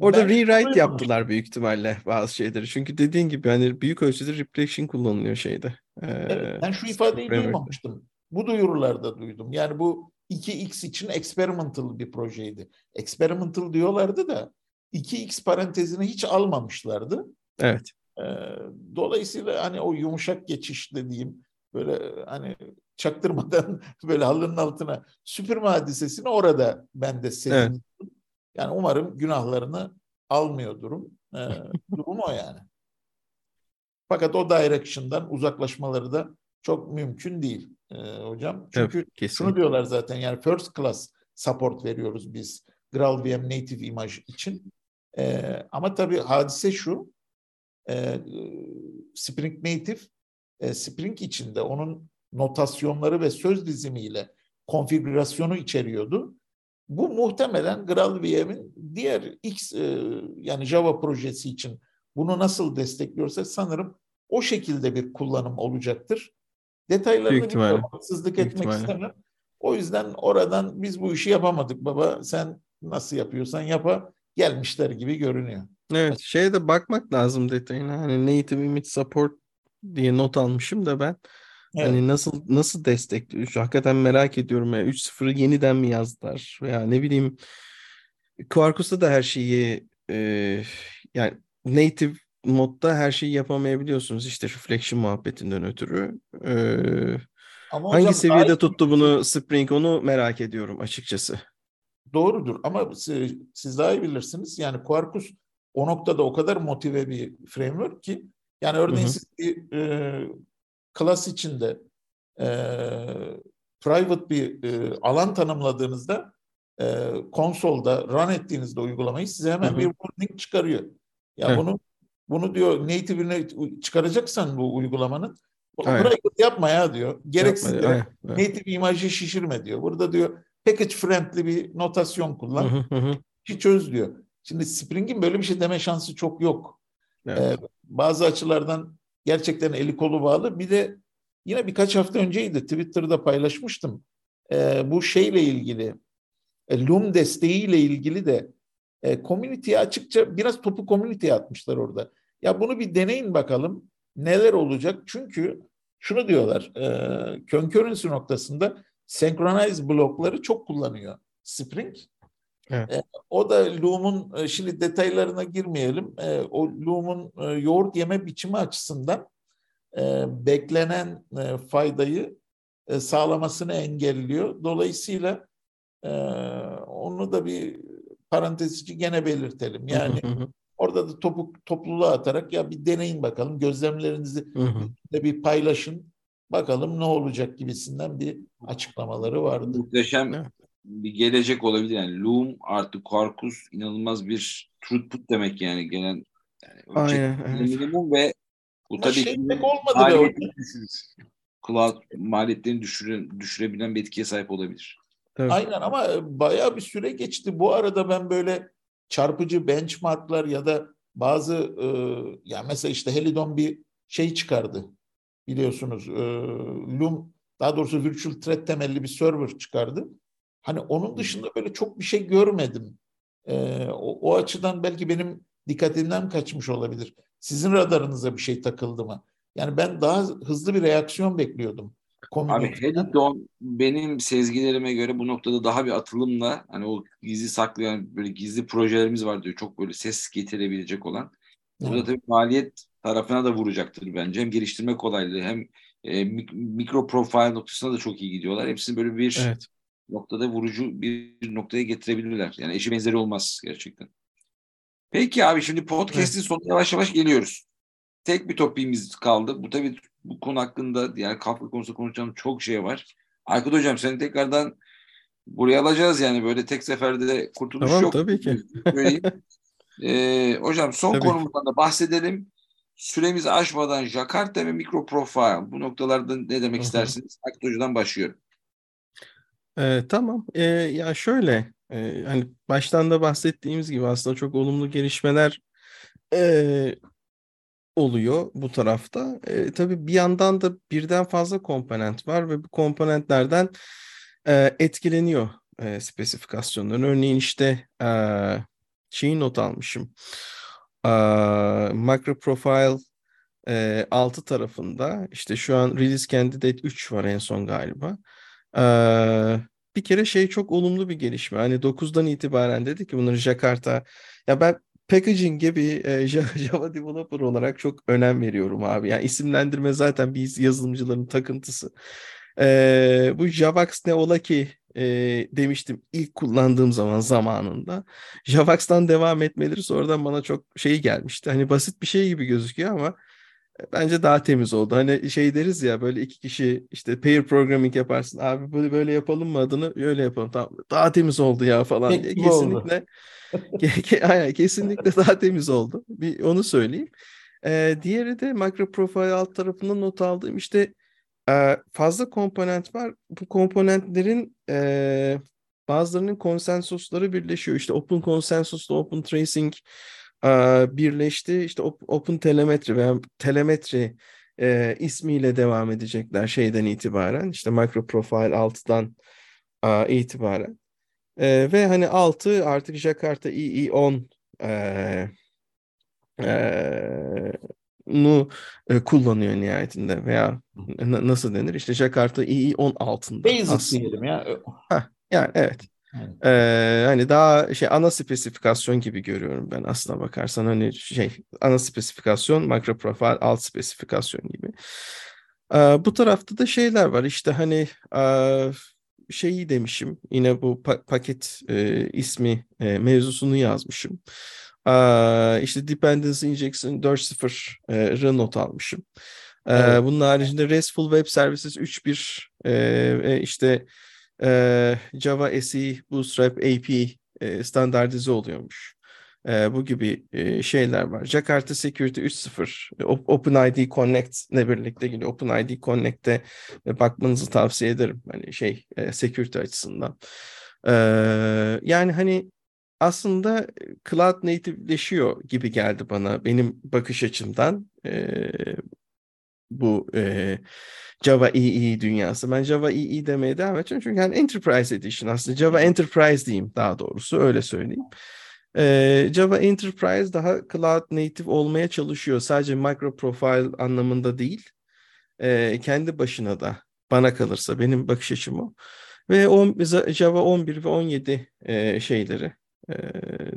Orada ben rewrite yaptılar mi? büyük ihtimalle bazı şeyleri. Çünkü dediğin gibi hani büyük ölçüde reflection kullanılıyor şeyde. Ee, evet, ben şu ifadeyi duymamıştım. Bu duyurularda duydum. Yani bu iki x için experimental bir projeydi. Experimental diyorlardı da iki x parantezini hiç almamışlardı. Evet. Ee, dolayısıyla hani o yumuşak geçiş dediğim böyle hani çaktırmadan böyle halının altına süpürme hadisesini orada ben de sevindim. Evet. Yani umarım günahlarını almıyor durum. Ee, durum o yani. Fakat o direction'dan uzaklaşmaları da çok mümkün değil e, hocam. Çünkü evet, şunu diyorlar zaten, yani first class support veriyoruz biz GraalVM native imaj için. E, ama tabii hadise şu, e, Spring native, e, Spring içinde onun notasyonları ve söz dizimiyle konfigürasyonu içeriyordu. Bu muhtemelen GraalVM'in diğer X e, yani Java projesi için bunu nasıl destekliyorsa sanırım o şekilde bir kullanım olacaktır. Detaylarını bilmiyorum, haksızlık etmek istemem. O yüzden oradan biz bu işi yapamadık baba, sen nasıl yapıyorsan yapa gelmişler gibi görünüyor. Evet, şeye de bakmak lazım detayına. Hani native image support diye not almışım da ben. Evet. Hani nasıl nasıl destekliyor? Hakikaten merak ediyorum ya. üç nokta sıfırı yeniden mi yazdılar? Veya ne bileyim, Quarkus'ta da her şeyi e, yani native modda her şeyi yapamayabiliyorsunuz. İşte reflection muhabbetinden ötürü. E, ama hangi hocam, seviyede gayet... tuttu bunu Spring, onu merak ediyorum açıkçası. Doğrudur ama siz, siz daha iyi bilirsiniz. Yani Quarkus o noktada o kadar motive bir framework ki. Yani örneğin Hı-hı. siz bir e, class içinde e, private bir e, alan tanımladığınızda e, konsolda run ettiğinizde uygulamayı size hemen Hı-hı. bir warning çıkarıyor. Ya evet. bunu bunu diyor native'ine çıkaracaksan bu uygulamanın private yapma ya diyor. Gereksiz yapma, evet, evet. native imajı şişirme diyor. Burada diyor package friendly bir notasyon kullan. Hı hı hı. Hiç çöz diyor. Şimdi Spring'in böyle bir şey deme şansı çok yok. Evet. Ee, bazı açılardan gerçekten eli kolu bağlı. Bir de yine birkaç hafta önceydi, Twitter'da paylaşmıştım. Ee, bu şeyle ilgili, Loom desteğiyle ilgili de E, community'ye açıkça biraz topu community'ye atmışlar orada. Ya bunu bir deneyin bakalım neler olacak. Çünkü şunu diyorlar, e, concurrency noktasında synchronize blokları çok kullanıyor Spring. Evet. E, o da Loom'un, şimdi detaylarına girmeyelim. E, o Loom'un e, yoğurt yeme biçimi açısından e, beklenen e, faydayı e, sağlamasını engelliyor. Dolayısıyla e, onu da bir parantez içi gene belirtelim. Yani hı hı. orada da topuk topluluğa atarak ya bir deneyin bakalım, gözlemlerinizi hı hı. de bir paylaşın bakalım ne olacak gibisinden bir açıklamaları vardı. Muhteşem evet. bir gelecek olabilir yani. Loom artı Quarkus inanılmaz bir throughput demek yani, gelen yani aynen, minimum evet. ve bu tabii şey ki olmadı cloud maliyetlerini düşüre, düşürebilen bir etkiye sahip olabilir. Evet. Aynen, ama bayağı bir süre geçti. Bu arada ben böyle çarpıcı benchmarklar ya da bazı e, ya mesela işte Helidon bir şey çıkardı. Biliyorsunuz e, Loom, daha doğrusu virtual thread temelli bir server çıkardı. Hani onun dışında böyle çok bir şey görmedim. E, o, o açıdan belki benim dikkatimden kaçmış olabilir. Sizin radarınıza bir şey takıldı mı? Yani ben daha hızlı bir reaksiyon bekliyordum. Abi Helidon benim sezgilerime göre bu noktada daha bir atılımla, hani o gizli saklayan böyle gizli projelerimiz var diyor, çok böyle ses getirebilecek olan. Burada tabii maliyet tarafına da vuracaktır bence. Hem geliştirme kolaylığı hem e, MicroProfile noktasına da çok iyi gidiyorlar. Hepsini böyle bir evet. noktada vurucu bir noktaya getirebilirler. Yani eşi benzeri olmaz gerçekten. Peki abi, şimdi podcast'in evet. sonuna yavaş yavaş geliyoruz. Tek bir topiğimiz kaldı. Bu tabii bu konu hakkında, yani Kafka konusunda konuşacağım çok şey var. Aykut hocam, seni tekrardan buraya alacağız, yani böyle tek seferde kurtuluş tamam, yok. Tamam tabii ki. ee, hocam son tabii. konumuzdan da bahsedelim. Süremiz aşmadan Jakarta ve MicroProfile, bu noktalarda ne demek istersiniz? Aykut hocadan başlıyorum. Ee, tamam. Ee, ya şöyle, e, hani baştan da bahsettiğimiz gibi aslında çok olumlu gelişmeler e, oluyor bu tarafta. E, tabii bir yandan da birden fazla komponent var ve bu komponentlerden e, etkileniyor e, spesifikasyonların. Örneğin işte e, şeyi not almışım. E, MicroProfile e, altı tarafında işte şu an Release Candidate üç var en son galiba. Ee, bir kere şey çok olumlu bir gelişme. Hani dokuzdan itibaren dedi ki bunları Jakarta, ya ben packaging'e bir e, Java developer olarak çok önem veriyorum abi. Yani isimlendirme zaten biz yazılımcıların takıntısı. Ee, bu Javax ne ola ki e, demiştim ilk kullandığım zaman zamanında. Javax'tan devam etmeleri sonradan bana çok şey gelmişti. Hani basit bir şey gibi gözüküyor ama bence daha temiz oldu. Hani şey deriz ya, böyle iki kişi işte pair programming yaparsın. Abi böyle böyle yapalım mı adını? Öyle yapalım. Tamam. Daha temiz oldu ya falan. Peki, kesinlikle kesinlikle daha temiz oldu. Bir onu söyleyeyim. Ee, diğeri de MicroProfile alt tarafında not aldığım işte fazla komponent var. Bu komponentlerin e, bazılarının konsensusları birleşiyor. İşte Open Consensus'la Open Tracing birleşti. İşte OpenTelemetry veya Telemetry e, ismiyle devam edecekler şeyden itibaren. İşte MicroProfile altıdan e, itibaren. E, ve hani altı artık Jakarta E E on e, e, nu e, kullanıyor nihayetinde, veya n- nasıl denir? İşte Jakarta E E on altında. Basic diyelim ya. Heh, yani evet. Evet. Ee, hani daha şey ana spesifikasyon gibi görüyorum ben aslına bakarsan, hani şey ana spesifikasyon MicroProfile alt spesifikasyon gibi. Ee, bu tarafta da şeyler var işte, hani e, şeyi demişim yine bu pa- paket e, ismi e, mevzusunu yazmışım. Ee, işte Dependency Injection dört nokta sıfır'ı e, not almışım. Ee, evet. Bunun haricinde RESTful Web Services üç nokta bir e, işte Ee, Java S E Bootstrap A P I e, standartize oluyormuş. E, bu gibi e, şeyler var. Jakarta Security üç nokta sıfır Op- OpenID Connect'le birlikte geliyor. OpenID Connect'e e, bakmanızı tavsiye ederim. Hani şey e, security açısından. E, yani hani aslında cloud native'leşiyor gibi geldi bana, benim bakış açımdan. E, bu e, Java E E dünyası. Ben Java E E demeye devam edeceğim. Çünkü yani Enterprise Edition aslında. Java Enterprise diyeyim daha doğrusu. Öyle söyleyeyim. E, Java Enterprise daha cloud native olmaya çalışıyor. Sadece MicroProfile anlamında değil. E, kendi başına da, bana kalırsa. Benim bakış açım o. Ve on, Java on bir ve on yedi e, şeyleri, e,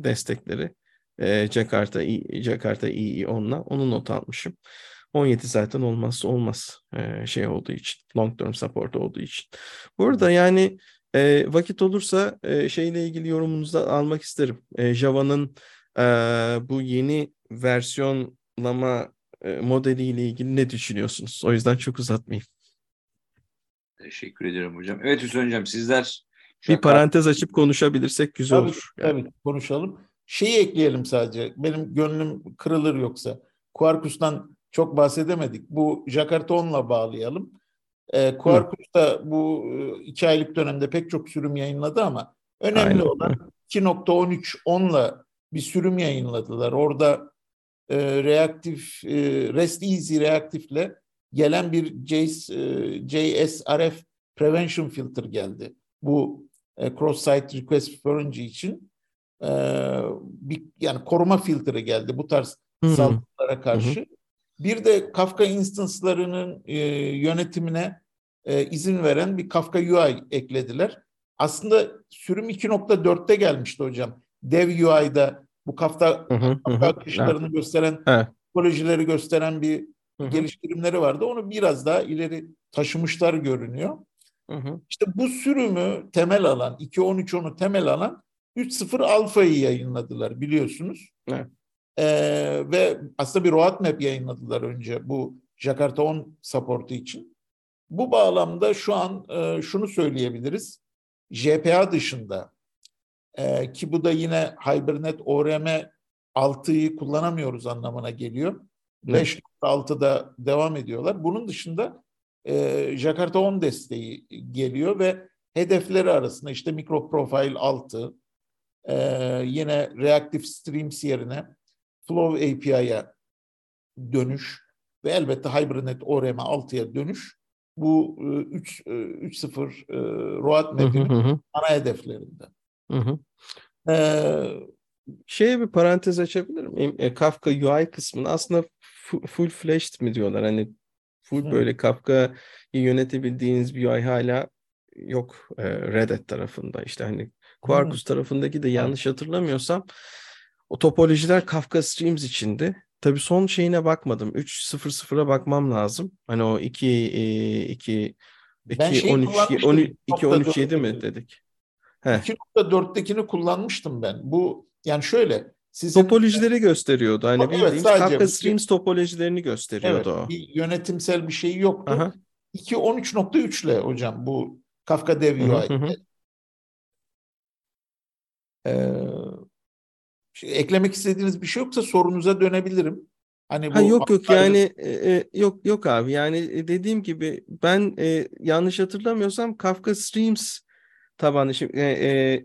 destekleri. E, Jakarta E E, Jakarta E E onla. Onu not almışım. on yedi zaten olmazsa olmaz ee, şey olduğu için, long term support olduğu için. Bu arada yani e, vakit olursa e, şeyle ilgili yorumunuzu da almak isterim. E, Java'nın e, bu yeni versiyonlama e, modeliyle ilgili ne düşünüyorsunuz? O yüzden çok uzatmayayım. Teşekkür ederim hocam. Evet Hüseyin hocam, sizler... Bir şaka... parantez açıp konuşabilirsek güzel tabii, olur. Yani. Evet, konuşalım. Şeyi ekleyelim sadece. Benim gönlüm kırılır yoksa. Quarkus'tan çok bahsedemedik. Bu Jakarta on'la bağlayalım. E, Quarkus da bu iki aylık dönemde pek çok sürüm yayınladı ama önemli Aynen. olan iki nokta on üç on'la bir sürüm yayınladılar. Orada e, reaktif, e, REST Easy Reactive'le gelen bir J S, e, J S R F Prevention Filter geldi. Bu e, Cross-Site Request Forgery için e, bir, yani koruma filtre geldi bu tarz saldırılara karşı. Hı-hı. Bir de Kafka instance'larının e, yönetimine e, izin veren bir Kafka U I eklediler. Aslında sürüm iki nokta dört'te gelmişti hocam. Dev U I'da bu Kafka, hı hı, Kafka hı, akışlarını hı. gösteren, evet. psikolojileri gösteren bir hı hı. geliştirimleri vardı. Onu biraz daha ileri taşımışlar görünüyor. Hı hı. İşte bu sürümü temel alan, iki nokta on üç on'u temel alan üç nokta sıfır alfayı yayınladılar biliyorsunuz. Evet. Ee, ve aslında bir roadmap yayınladılar önce bu Jakarta on supportu için. Bu bağlamda şu an e, şunu söyleyebiliriz. J P A dışında e, ki bu da yine Hibernate O R M altıyı kullanamıyoruz anlamına geliyor. Evet. beş nokta altıda devam ediyorlar. Bunun dışında e, Jakarta on desteği geliyor ve hedefleri arasında işte MicroProfile altı, e, yine Reactive Streams yerine Flow A P I'ya dönüş ve elbette Hibernate O R M altıya dönüş. Bu üç nokta sıfır roadmap'in ana hedeflerinde. Hı hı. Ee, Şeye bir parantez açabilir miyim? E, Kafka U I kısmını aslında full fledged mi diyorlar? Hani full hı. böyle Kafka'yı yönetebildiğiniz bir U I hala yok e, Red Hat tarafında. İşte hani Quarkus hı. tarafındaki de yanlış hatırlamıyorsam o topolojiler Kafka Streams içindi. Tabii son şeyine bakmadım. üç nokta sıfır sıfıra bakmam lazım. Hani o iki on üç yedi mi dedik? iki nokta dörttekini kullanmıştım ben. Bu yani şöyle. Sizin topolojileri de gösteriyordu. Hani evet, bildiğimiz Kafka Streams topolojilerini gösteriyordu evet, o. Bir yönetimsel bir şey yoktu. iki on üç nokta üç ile hocam bu Kafka Dev U I'de. Eee Eklemek istediğiniz bir şey yoksa sorunuza dönebilirim. Hani bu ha, yok yok aktarı... yani e, yok yok abi yani dediğim gibi ben e, yanlış hatırlamıyorsam Kafka Streams tabanlı şimdi e, e,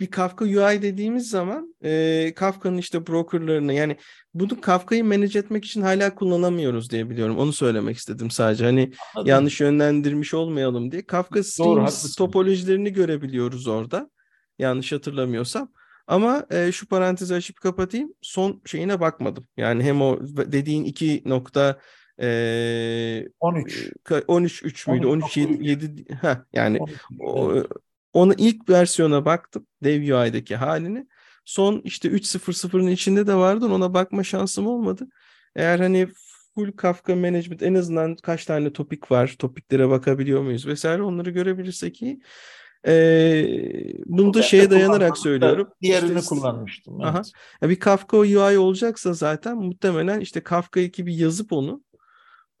bir Kafka U I dediğimiz zaman e, Kafka'nın işte brokerlarını yani bunu Kafka'yı manage etmek için hala kullanamıyoruz diye biliyorum. Onu söylemek istedim sadece. Hani anladım. Yanlış yönlendirmiş olmayalım diye. Kafka Streams doğru, topolojilerini görebiliyoruz orada. Yanlış hatırlamıyorsam. Ama e, şu parantezi açıp kapatayım. Son şeyine bakmadım. Yani hem o dediğin iki nokta on üç üç müydü? on üç yedi ha yani on üç, onu ilk versiyona baktım. Dev U I'deki halini. Son işte üç nokta sıfır sıfırın içinde de vardı. Ona bakma şansım olmadı. Eğer hani full Kafka management en azından kaç tane topik var? Topiklere bakabiliyor muyuz vesaire onları görebilirsek iyi. Ee, bunu da şeye dayanarak söylüyorum. Diğerini işte, kullanmıştım. Evet. Aha. Yani bir Kafka U I olacaksa zaten muhtemelen işte Kafka ekibi yazıp onu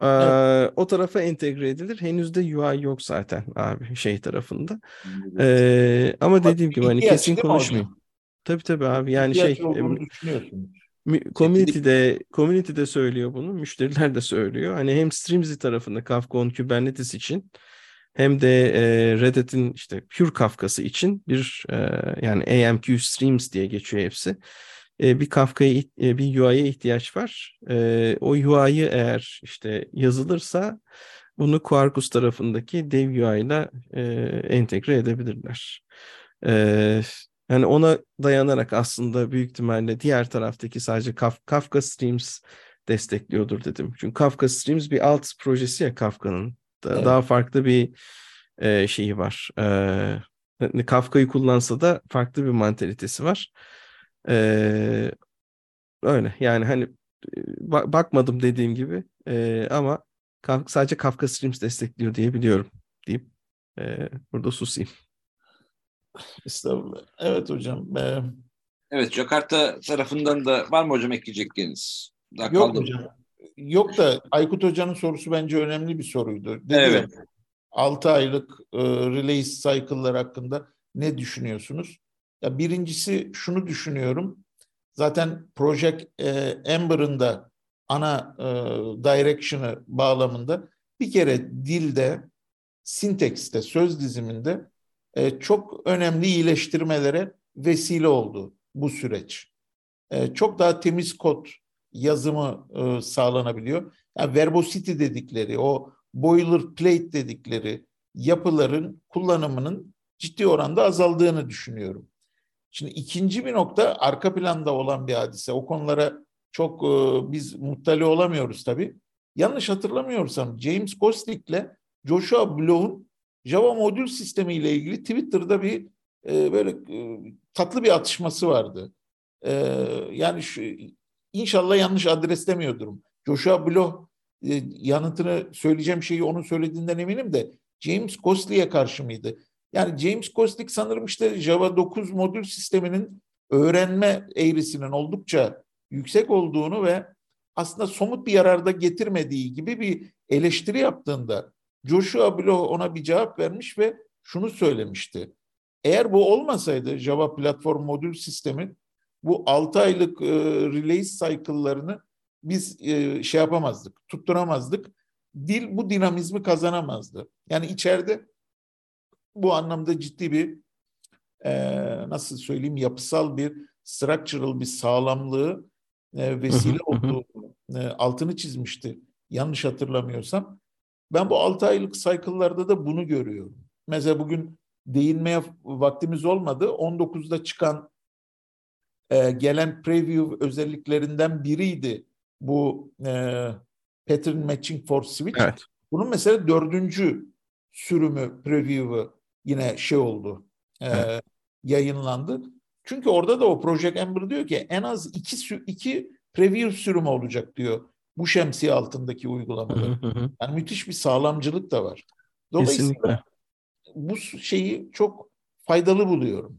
evet. e, o tarafa entegre edilir. Henüz de U I yok zaten abi şey tarafında. Evet. E, ama bak, dediğim gibi hani kesin konuşmayayım. Tabii tabii abi yani şey community'de community'de söylüyor bunu. Müşteriler de söylüyor. Hani hem Streamsy tarafında Kafka on Kubernetes için hem de e, Red Hat'in işte Pure Kafka'sı için bir e, yani A M Q Streams diye geçiyor hepsi. E, bir Kafka'ya e, bir U I'ye ihtiyaç var. E, o U I'yi eğer işte yazılırsa bunu Quarkus tarafındaki Dev U I ile entegre edebilirler. E, yani ona dayanarak aslında büyük ihtimalle diğer taraftaki sadece Kaf- Kafka Streams destekliyordur dedim. Çünkü Kafka Streams bir alt projesi ya Kafka'nın. Da, evet. Daha farklı bir e, şeyi var. E, Kafka'yı kullansa da farklı bir mantalitesi var. E, öyle yani hani ba- bakmadım dediğim gibi e, ama Kaf- sadece Kafka Streams destekliyor diye biliyorum deyip e, burada susayım. Estağfurullah. Evet hocam. E... Evet Jakarta tarafından da var mı hocam ekleyecekleriniz? Daha yok kaldım. Hocam. Yok da Aykut Hoca'nın sorusu bence önemli bir soruydu. Dedi evet. Ya, altı aylık e, release cycle'lar hakkında ne düşünüyorsunuz? Ya birincisi şunu düşünüyorum. Zaten Project e, Amber'ın da ana e, direction'ı bağlamında bir kere dilde, sintekste, söz diziminde e, çok önemli iyileştirmelere vesile oldu bu süreç. E, çok daha temiz kod yazımı e, sağlanabiliyor. Yani verbosity dedikleri, o boilerplate dedikleri yapıların kullanımının ciddi oranda azaldığını düşünüyorum. Şimdi ikinci bir nokta arka planda olan bir hadise. O konulara çok e, biz muttali olamıyoruz tabii. Yanlış hatırlamıyorsam James Goslick'le Joshua Bloch'un Java modül sistemi ile ilgili Twitter'da bir e, böyle e, tatlı bir atışması vardı. E, yani şu İnşallah yanlış adreslemiyordurum. Joshua Bloch e, yanıtını söyleyeceğim şeyi onun söylediğinden eminim de James Goslick'e karşı mıydı? Yani James Kostic sanırım işte Java dokuz modül sisteminin öğrenme eğrisinin oldukça yüksek olduğunu ve aslında somut bir yararda getirmediği gibi bir eleştiri yaptığında Joshua Bloch ona bir cevap vermiş ve şunu söylemişti. Eğer bu olmasaydı Java platform modül sistemi bu altı aylık e, release cycle'larını biz e, şey yapamazdık, tutturamazdık. Dil bu dinamizmi kazanamazdı. Yani içeride bu anlamda ciddi bir e, nasıl söyleyeyim yapısal bir structural bir sağlamlığı e, vesile olduğu e, altını çizmişti. Yanlış hatırlamıyorsam. Ben bu altı aylık cycle'larda da bunu görüyorum. Mesela bugün değinmeye vaktimiz olmadı. on dokuzda çıkan e, gelen preview özelliklerinden biriydi bu e, pattern matching for switch. Evet. Bunun mesela dördüncü sürümü preview'u yine şey oldu. E, evet. Yayınlandı. Çünkü orada da o Project Amber diyor ki en az iki, iki preview sürümü olacak diyor. Bu şemsiye altındaki uygulamada. Yani müthiş bir sağlamcılık da var. Dolayısıyla kesinlikle bu şeyi çok faydalı buluyorum.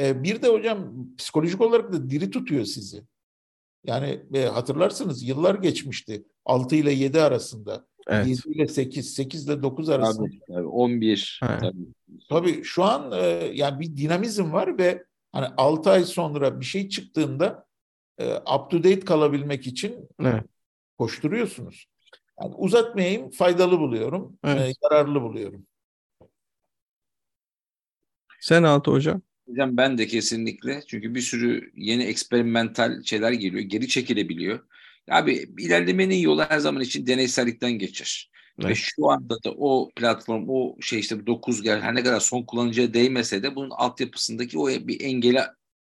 Ee, bir de hocam psikolojik olarak da diri tutuyor sizi. Yani e, hatırlarsınız yıllar geçmişti. altı ile yedi arasında. Evet. yedi ile sekiz, sekiz ile dokuz arasında. Abi, abi, on bir. Tabii. Tabii şu an e, yani bir dinamizm var ve hani altı ay sonra bir şey çıktığında e, up to date kalabilmek için evet, koşturuyorsunuz. Yani uzatmayayım, faydalı buluyorum. Evet. E, yararlı buluyorum. Sen Altı hocam. Hocam ben de kesinlikle. Çünkü bir sürü yeni eksperimental şeyler geliyor. Geri çekilebiliyor. Abi ilerlemenin yolu her zaman için deneysellikten geçer. Evet. Ve şu anda da o platform, o şey işte dokuz gel her ne kadar son kullanıcıya değmese de bunun altyapısındaki o bir engeli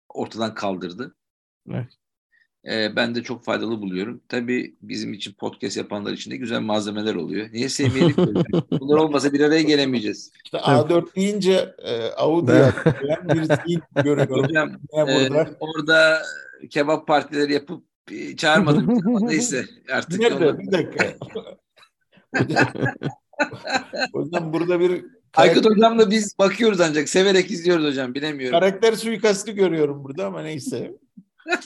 ortadan kaldırdı. Evet. Ee, ben de çok faydalı buluyorum. Tabii bizim için podcast yapanlar için de güzel malzemeler oluyor. Niye sevmeyelim? Bunlar olmasa bir araya gelemeyeceğiz. İşte A dört deyince e, Audi'ye birisi görüyorum. Hocam, e, orada kebap partileri yapıp e, çağırmadım. Neyse artık. Nerede? Bir dakika. O yüzden burada bir Aykut hocamla biz bakıyoruz ancak. Severek izliyoruz hocam. Bilemiyorum. Karakter suikastı görüyorum burada ama neyse.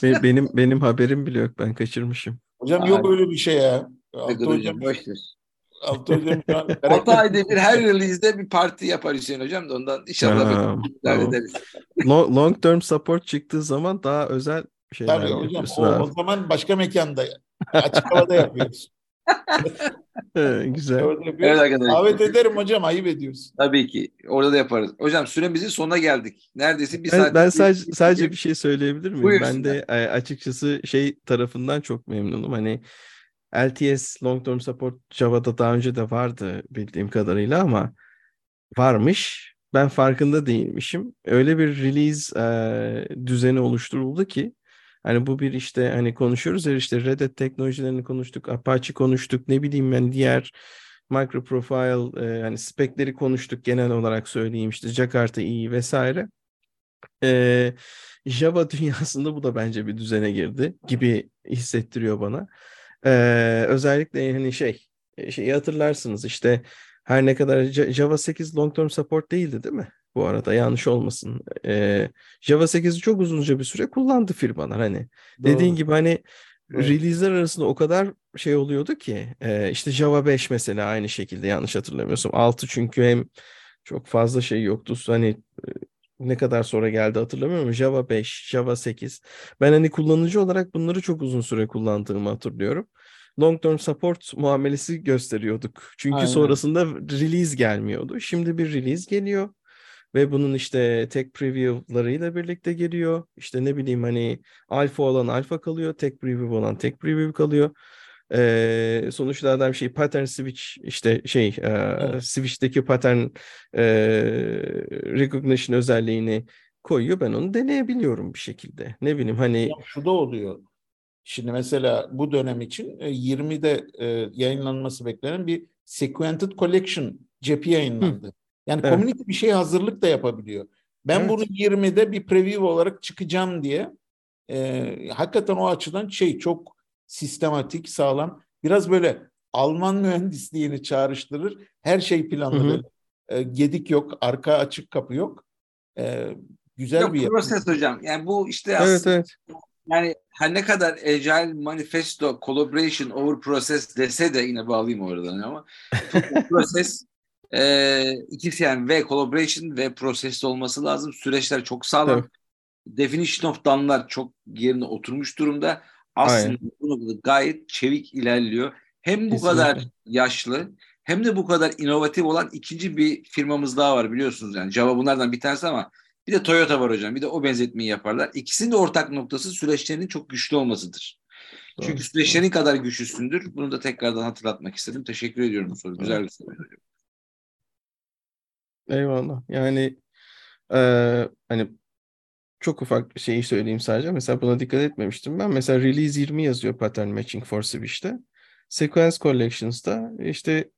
benim benim haberim bile yok. Ben kaçırmışım. Hocam yok abi, öyle bir şey ya. Altı hocam boştur. Altı hocam şu an Hatay'da bir her release'de bir parti yapar Hüseyin hocam da ondan inşallah ha, tamam, ederiz. Long, long term support çıktığı zaman daha özel şeyler tabii hocam. O, o zaman başka mekanda açık havada yapıyoruz. Evet, güzel. Evet, davet ederim hocam, ayıp ediyorsun. Tabii ki. Orada da yaparız. Hocam süremizin sonuna geldik. Neredeyse bir ben, saat. Ben sadece, sadece bir şey söyleyebilir miyim? Buyursun ben de ben. açıkçası şey tarafından çok memnunum. Hani L T S Long Term Support Java'da daha önce de vardı bildiğim kadarıyla ama varmış. Ben farkında değilmişim. Öyle bir release e, düzeni oluşturuldu ki hani bu bir işte hani konuşuyoruz ya işte Red Hat teknolojilerini konuştuk, Apache konuştuk, ne bileyim ben diğer MicroProfile e, hani spekleri konuştuk genel olarak söyleyeyim işte Jakarta E E vesaire. E, Java dünyasında bu da bence bir düzene girdi gibi hissettiriyor bana. E, özellikle hani şey şeyi hatırlarsınız işte her ne kadar Java sekiz long term support değildi değil mi? Bu arada yanlış olmasın. Ee, Java sekiz'i çok uzunca bir süre kullandı firmalar. Hani doğru, dediğin gibi hani doğru, release'ler arasında o kadar şey oluyordu ki e, işte Java beş mesela aynı şekilde yanlış hatırlamıyorsam. altı çünkü hem çok fazla şey yoktu. Hani e, ne kadar sonra geldi hatırlamıyorum. Java beş, Java sekiz. Ben hani kullanıcı olarak bunları çok uzun süre kullandığımı hatırlıyorum. Long term support muamelesi gösteriyorduk. Çünkü aynen, sonrasında release gelmiyordu. Şimdi bir release geliyor. Ve bunun işte tech preview'larıyla birlikte geliyor. İşte ne bileyim hani alfa olan alfa kalıyor. Tech preview olan tech preview kalıyor. Ee, sonuçta adam şey pattern switch işte şey evet, e, switch'teki pattern e, recognition özelliğini koyuyor. Ben onu deneyebiliyorum bir şekilde. Ne bileyim hani. Şu da oluyor. Şimdi mesela bu dönem için yirmide e, yayınlanması beklenen bir Sequented Collection J P A yayınlandı. Hı. Yani evet, community bir şey hazırlık da yapabiliyor. Ben evet, bunu yirmide bir preview olarak çıkacağım diye e, hakikaten o açıdan şey çok sistematik, sağlam. Biraz böyle Alman mühendisliğini çağrıştırır. Her şey planlı. Hı hı. e, gedik yok, arka açık kapı yok. E, güzel yok, bir yapı. Proses hocam. Yani bu işte aslında evet, evet. Yani her ne kadar Agile Manifesto Collaboration Over Process dese de yine bağlayayım oradan ama proses e, ikisi yani ve collaboration ve proses olması lazım. Süreçler çok sağlam. Evet. Definition of done'lar çok yerine oturmuş durumda. Aslında bunu gayet çevik ilerliyor. Hem bu kesinlikle kadar yaşlı hem de bu kadar inovatif olan ikinci bir firmamız daha var biliyorsunuz. Yani Java bunlardan bir tanesi ama bir de Toyota var hocam. Bir de o benzetmeyi yaparlar. İkisinin de ortak noktası süreçlerinin çok güçlü olmasıdır. Doğru. Çünkü süreçlerin kadar güçlüsündür. Bunu da tekrardan hatırlatmak istedim. Teşekkür ediyorum bu soru. Güzel bir soru. Eyvallah. Yani e, hani çok ufak bir şeyi söyleyeyim sadece. Mesela buna dikkat etmemiştim ben. Mesela Release yirmi yazıyor Pattern Matching for Switch'te. Sequence Collections'da işte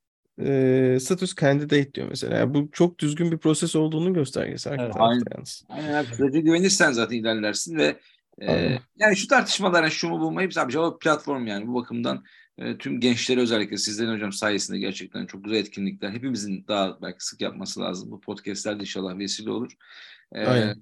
e, status candidate diyor mesela. Yani bu çok düzgün bir proses olduğunun göstergesi. Evet, aynen. Aynen. Sürece güvenirsen zaten ilerlersin ve e, yani şu tartışmalara şu mu bulmayı biz abi Java platform yani bu bakımdan e, tüm gençlere özellikle sizlerin hocam sayesinde gerçekten çok güzel etkinlikler. Hepimizin daha belki sık yapması lazım. Bu podcastler de inşallah vesile olur. E, aynen.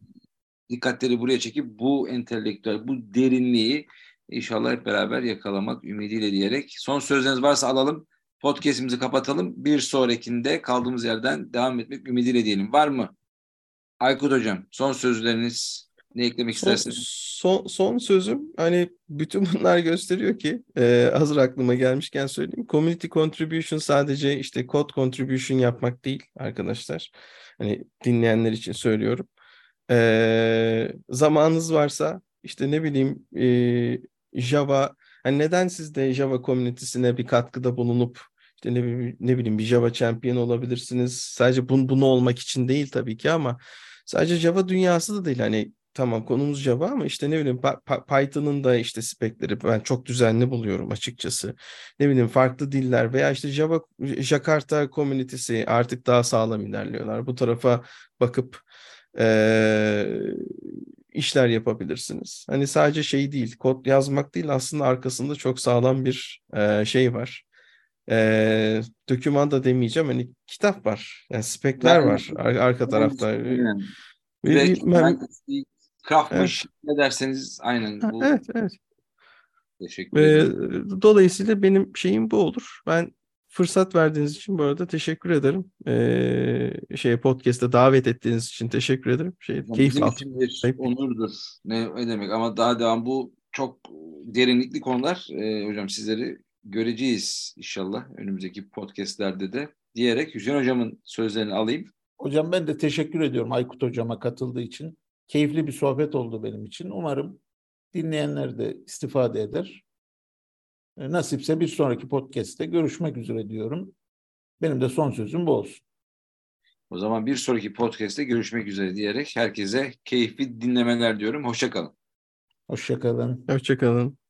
Dikkatleri buraya çekip bu entelektüel, bu derinliği inşallah hep beraber yakalamak ümidiyle diyerek son sözleriniz varsa alalım. Podcast'imizi kapatalım. Bir sonrakinde kaldığımız yerden devam etmek ümidiyle diyelim. Var mı? Aykut Hocam son sözleriniz ne eklemek son, istersiniz? Son, son sözüm hani bütün bunlar gösteriyor ki e, hazır aklıma gelmişken söyleyeyim. Community contribution sadece işte code contribution yapmak değil arkadaşlar. Hani dinleyenler için söylüyorum. E, zamanınız varsa işte ne bileyim e, Java yani neden siz de Java komünitesine bir katkıda bulunup işte ne, ne bileyim bir Java champion olabilirsiniz. Sadece bun, bunu olmak için değil tabii ki ama sadece Java dünyası da değil. Hani tamam konumuz Java ama işte ne bileyim Python'ın da işte spekleri ben çok düzenli buluyorum açıkçası. Ne bileyim farklı diller veya işte Java Jakarta komünitesi artık daha sağlam ilerliyorlar. Bu tarafa bakıp ee, işler yapabilirsiniz. Hani sadece şey değil, kod yazmak değil aslında arkasında çok sağlam bir e, şey var. E, doküman da demeyeceğim hani kitap var. Yani spekler ben, var ar- arka tarafta. Yani. Belki KRaft'mış ne derseniz aynen. Ha, bu. Evet, evet. Teşekkür ederim. E, dolayısıyla benim şeyim bu olur. Ben fırsat verdiğiniz için bu arada teşekkür ederim. Ee, şey podcast'te davet ettiğiniz için teşekkür ederim. Şey yani keyif aldım. Onurdur. Ne, ne demek ama daha devam bu çok derinlikli konular. Ee, hocam sizleri göreceğiz inşallah önümüzdeki podcast'lerde de diyerek Hüseyin hocamın sözlerini alayım. Hocam ben de teşekkür ediyorum Aykut hocama katıldığı için. Keyifli bir sohbet oldu benim için. Umarım dinleyenler de istifade eder. Nasipse bir sonraki podcast'te görüşmek üzere diyorum. Benim de son sözüm bu olsun. O zaman bir sonraki podcast'te görüşmek üzere diyerek herkese keyifli dinlemeler diyorum. Hoşça kalın. Hoşça kalın. Hoşça kalın.